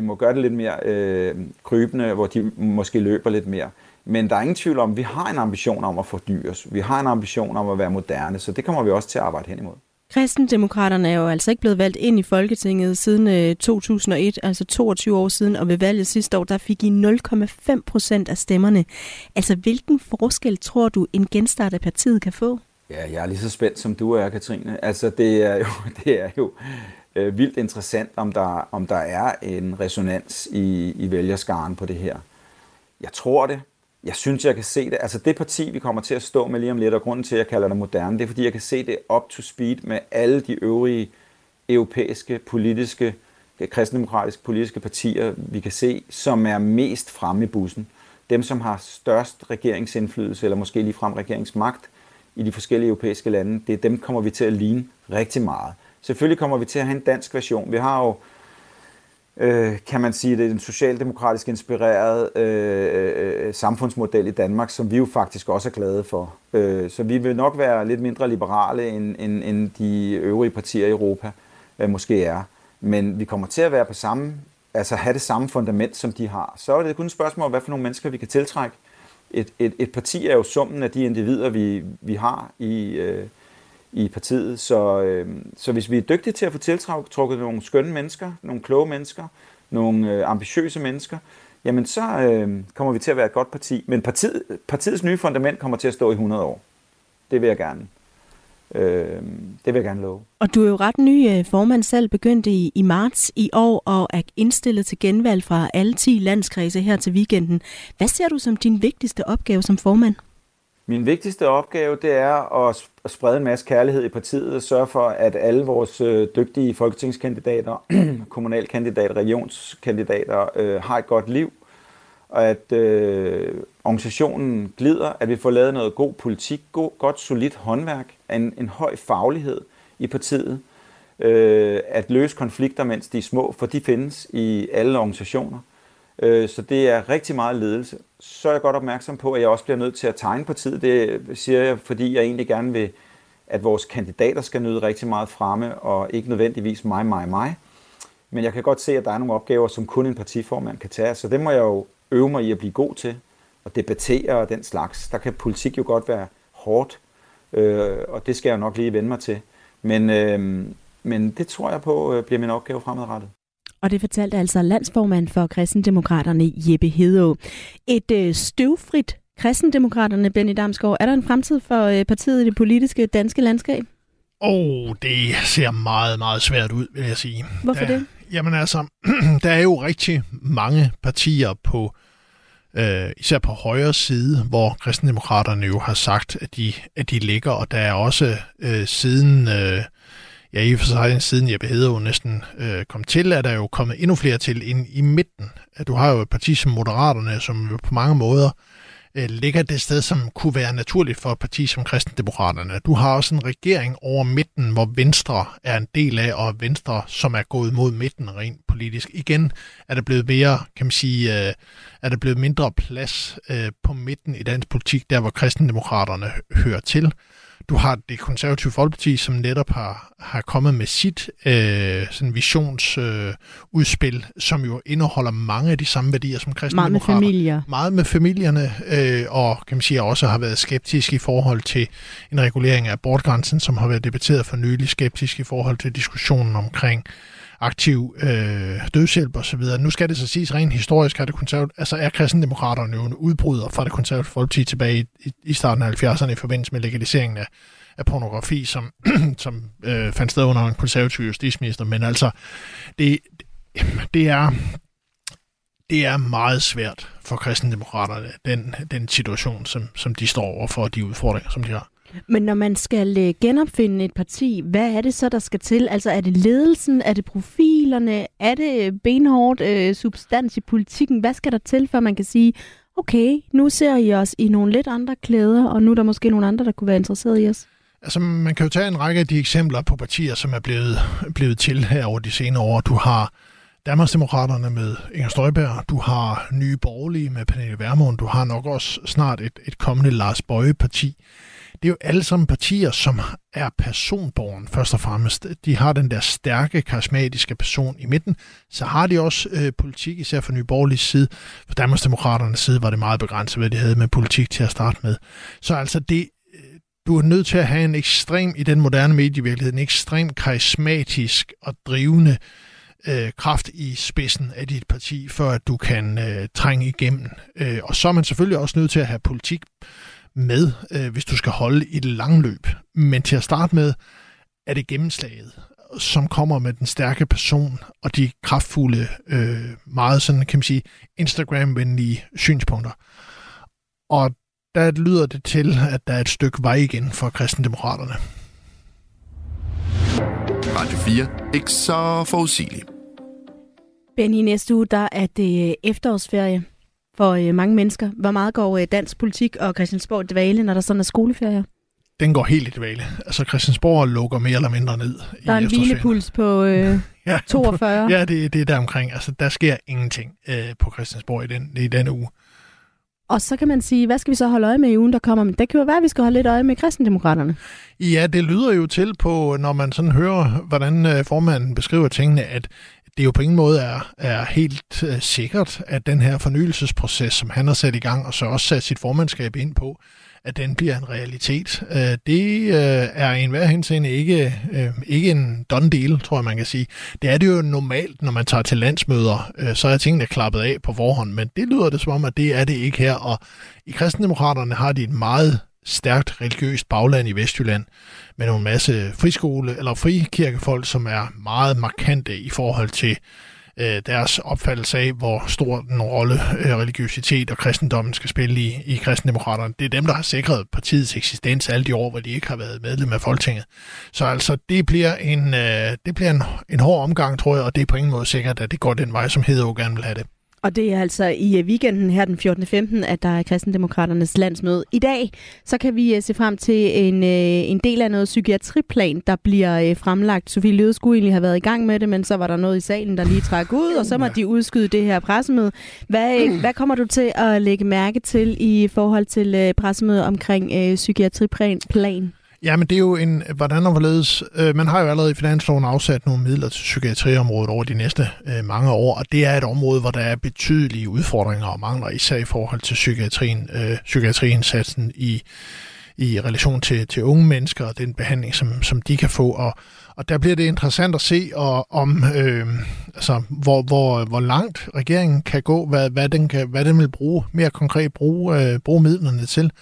må gøre det lidt mere krybende, hvor de måske løber lidt mere. Men der er ingen tvivl om, at vi har en ambition om at forny os. Vi har en ambition om at være moderne, så det kommer vi også til at arbejde hen imod. Kristendemokraterne er jo altså ikke blevet valgt ind i Folketinget siden 2001, altså 22 år siden, og ved valget sidste år, der fik I 0,5% af stemmerne. Altså, hvilken forskel tror du, en genstart af partiet kan få? Ja, jeg er lige så spændt, som du er, Katrine. Altså, det er jo vildt interessant, om der er en resonans i vælgerskaren på det her. Jeg tror det. Jeg synes, jeg kan se det. Altså det parti, vi kommer til at stå med lige om lidt, og grunden til, at jeg kalder det moderne, det er, fordi jeg kan se det up to speed med alle de øvrige europæiske, politiske, kristendemokratiske politiske partier, vi kan se, som er mest fremme i bussen. Dem, som har størst regeringsindflydelse, eller måske ligefrem regeringsmagt i de forskellige europæiske lande, det er dem, kommer vi til at ligne rigtig meget. Selvfølgelig kommer vi til at have en dansk version. Vi har jo, kan man sige, det er en socialdemokratisk inspireret samfundsmodel i Danmark, som vi jo faktisk også er glade for. Så vi vil nok være lidt mindre liberale, end de øvrige partier i Europa måske er. Men vi kommer til at være på samme, altså have det samme fundament, som de har. Så er det kun et spørgsmål, hvad for nogle mennesker vi kan tiltrække. Et parti er jo summen af de individer, vi har i partiet, så hvis vi er dygtige til at få tiltrukket nogle skønne mennesker, nogle kloge mennesker, nogle ambitiøse mennesker, jamen så kommer vi til at være et godt parti. Men partiets nye fundament kommer til at stå i 100 år. Det vil jeg gerne. Det vil jeg gerne love. Og du er jo ret ny formand selv, begyndte i marts i år og er indstillet til genvalg fra alle 10 landskredse her til weekenden. Hvad ser du som din vigtigste opgave som formand? Min vigtigste opgave, det er at sprede en masse kærlighed i partiet og sørge for, at alle vores dygtige folketingskandidater, kommunalkandidater, regionskandidater har et godt liv, og at organisationen glider, at vi får lavet noget god politik, godt solidt håndværk, en høj faglighed i partiet, at løse konflikter, mens de er små, for de findes i alle organisationer. Så det er rigtig meget ledelse. Så er jeg godt opmærksom på, at jeg også bliver nødt til at tegne partiet. Det siger jeg, fordi jeg egentlig gerne vil, at vores kandidater skal nyde rigtig meget fremme, og ikke nødvendigvis mig. Men jeg kan godt se, at der er nogle opgaver, som kun en partiformand kan tage, så det må jeg jo øve mig i at blive god til, og debattere og den slags. Der kan politik jo godt være hårdt, og det skal jeg jo nok lige vende mig til. Men Men det tror jeg på bliver min opgave fremadrettet. Og det fortalte altså landsformand for Kristendemokraterne, Jeppe Hedaa. Et støvfrit Kristendemokraterne, Benny Damsgård. Er der en fremtid for partiet i det politiske danske landskab? Det ser meget, meget svært ud, vil jeg sige. Hvorfor det? Jamen altså, der er jo rigtig mange partier på, især på højre side, hvor Kristendemokraterne jo har sagt, at de ligger, og der er også siden... i og for sig, siden Jeppe Hedaa næsten kom til, er der jo kommet endnu flere til ind i midten. Du har jo et parti som Moderaterne, som jo på mange måder ligger det sted, som kunne være naturligt for et parti som Kristendemokraterne. Du har også en regering over midten, hvor Venstre er en del af, og Venstre, som er gået mod midten rent politisk. Igen er der blevet mere, kan man sige, er der blevet mindre plads på midten i dansk politik, der hvor Kristendemokraterne hører til. Du har Det Konservative Folkeparti, som netop har kommet med sit sådan visionsudspil, som jo indeholder mange af de samme værdier som kristendemokrater. Meget med familier. Meget med familierne, og kan man sige, også har været skeptisk i forhold til en regulering af abortgrænsen, som har været debatteret for nylig, skeptisk i forhold til diskussionen omkring aktiv dødshjælp osv. Nu skal det så siges rent historisk, er Kristendemokraterne jo en udbryder fra Det Konservative Folkeparti tilbage i starten af 70'erne i forbindelse med legaliseringen af pornografi, som fandt sted under en konservativ justitsminister. Men altså, det er meget svært for Kristendemokraterne, den situation, som de står overfor, og de udfordringer, som de har. Men når man skal genopfinde et parti, hvad er det så, der skal til? Altså er det ledelsen, er det profilerne, er det benhårdt substans i politikken? Hvad skal der til, for man kan sige, okay, nu ser I os i nogle lidt andre klæder, og nu er der måske nogle andre, der kunne være interesseret i os? Altså man kan jo tage en række af de eksempler på partier, som er blevet til her over de senere år. Du har Danmarksdemokraterne med Inger Støjberg, du har Nye Borgerlige med Pernille Vermund, du har nok også snart et kommende Lars Bøje-parti. Det er jo alle sammen partier, som er personborgen først og fremmest. De har den der stærke, karismatiske person i midten. Så har de også politik, især fra Nye Borgerliges side. Fra Danmarksdemokraternes side var det meget begrænset, hvad de havde med politik til at starte med. Så altså du er nødt til at have en ekstrem, i den moderne medievirkelighed, en ekstrem karismatisk og drivende kraft i spidsen af dit parti, før at du kan trænge igennem. Og så er man selvfølgelig også nødt til at have politik med, hvis du skal holde i det lange løb. Men til at starte med, er det gennemslaget, som kommer med den stærke person og de kraftfulde, meget sådan, kan man sige, Instagram-venlige synspunkter. Og der lyder det til, at der er et stykke vej igen for Kristendemokraterne. Radio 4. Ikke så forudsigeligt. Benny, næste uge, der er det efterårsferie for mange mennesker. Hvor meget går dansk politik og Christiansborg i dvale, når der sådan er skoleferier? Den går helt i dvale. Altså Christiansborg lukker mere eller mindre ned. Der er en hvilepuls på 42. Ja, det er deromkring. Altså der sker ingenting på Christiansborg i den uge. Og så kan man sige, hvad skal vi så holde øje med i ugen, der kommer? Men det kan jo være, at vi skal holde lidt øje med Kristendemokraterne. Ja, det lyder jo til på, når man sådan hører, hvordan formanden beskriver tingene, at det jo på ingen måde er helt sikkert, at den her fornyelsesproces, som han har sat i gang, og så også sat sit formandskab ind på, at den bliver en realitet. Det er i enhver henseende ikke en done deal, tror jeg, man kan sige. Det er det jo normalt, når man tager til landsmøder, så er tingene klappet af på forhånd, men det lyder det som om, at det er det ikke her. Og i Kristendemokraterne har de et meget stærkt religiøst bagland i Vestjylland, med en masse frikirkefolk, som er meget markante i forhold til deres opfattelse af, hvor stor den rolle religiøsitet og kristendommen skal spille i Kristendemokraterne. Det er dem, der har sikret partiets eksistens alle de år, hvor de ikke har været medlem af Folketinget. Så altså, det bliver en hård omgang, tror jeg, og det er på ingen måde sikkert, at det går den vej, som Hedaa gerne vil have det. Og det er altså i weekenden her den 14.15, at der er Kristendemokraternes landsmøde. I dag så kan vi se frem til en del af noget psykiatriplan, der bliver fremlagt. Sofie Løhde skulle egentlig have været i gang med det, men så var der noget i salen, der lige trak ud, og så må de udskyde det her pressemøde. Hvad kommer du til at lægge mærke til i forhold til pressemødet omkring psykiatriplan? Ja, men det er jo hvordan og hvorledes. Man har jo allerede i finansloven afsat nogle midler til psykiatriområdet over de næste mange år, og det er et område, hvor der er betydelige udfordringer og mangler, især i forhold til psykiatrien, psykiatriindsatsen i i relation til unge mennesker og den behandling, som de kan få. Og der bliver det interessant at se, hvor langt regeringen kan gå, hvad den vil bruge, mere konkret bruge midlerne til.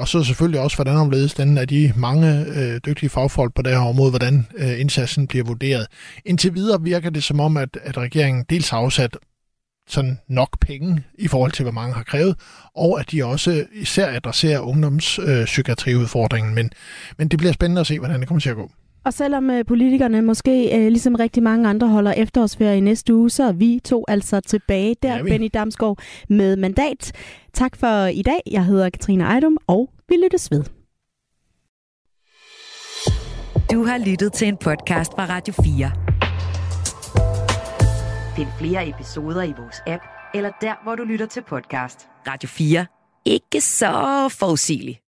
Og så selvfølgelig også, hvordan omledes den af de mange dygtige fagfolk på det her område, hvordan indsatsen bliver vurderet. Indtil videre virker det som om, at regeringen dels har afsat sådan nok penge i forhold til, hvad mange har krævet, og at de også især adresserer ungdomspsykiatriudfordringen. Men det bliver spændende at se, hvordan det kommer til at gå. Og selvom politikerne måske, ligesom rigtig mange andre, holder efterårsferie i næste uge, så er vi to altså tilbage der, Benny Damsgård med Mandat. Tak for i dag. Jeg hedder Kathrine Ejdum, og vi lyttes ved. Du har lyttet til en podcast fra Radio 4. Find flere episoder i vores app, eller der, hvor du lytter til podcast. Radio 4. Ikke så forudsigeligt.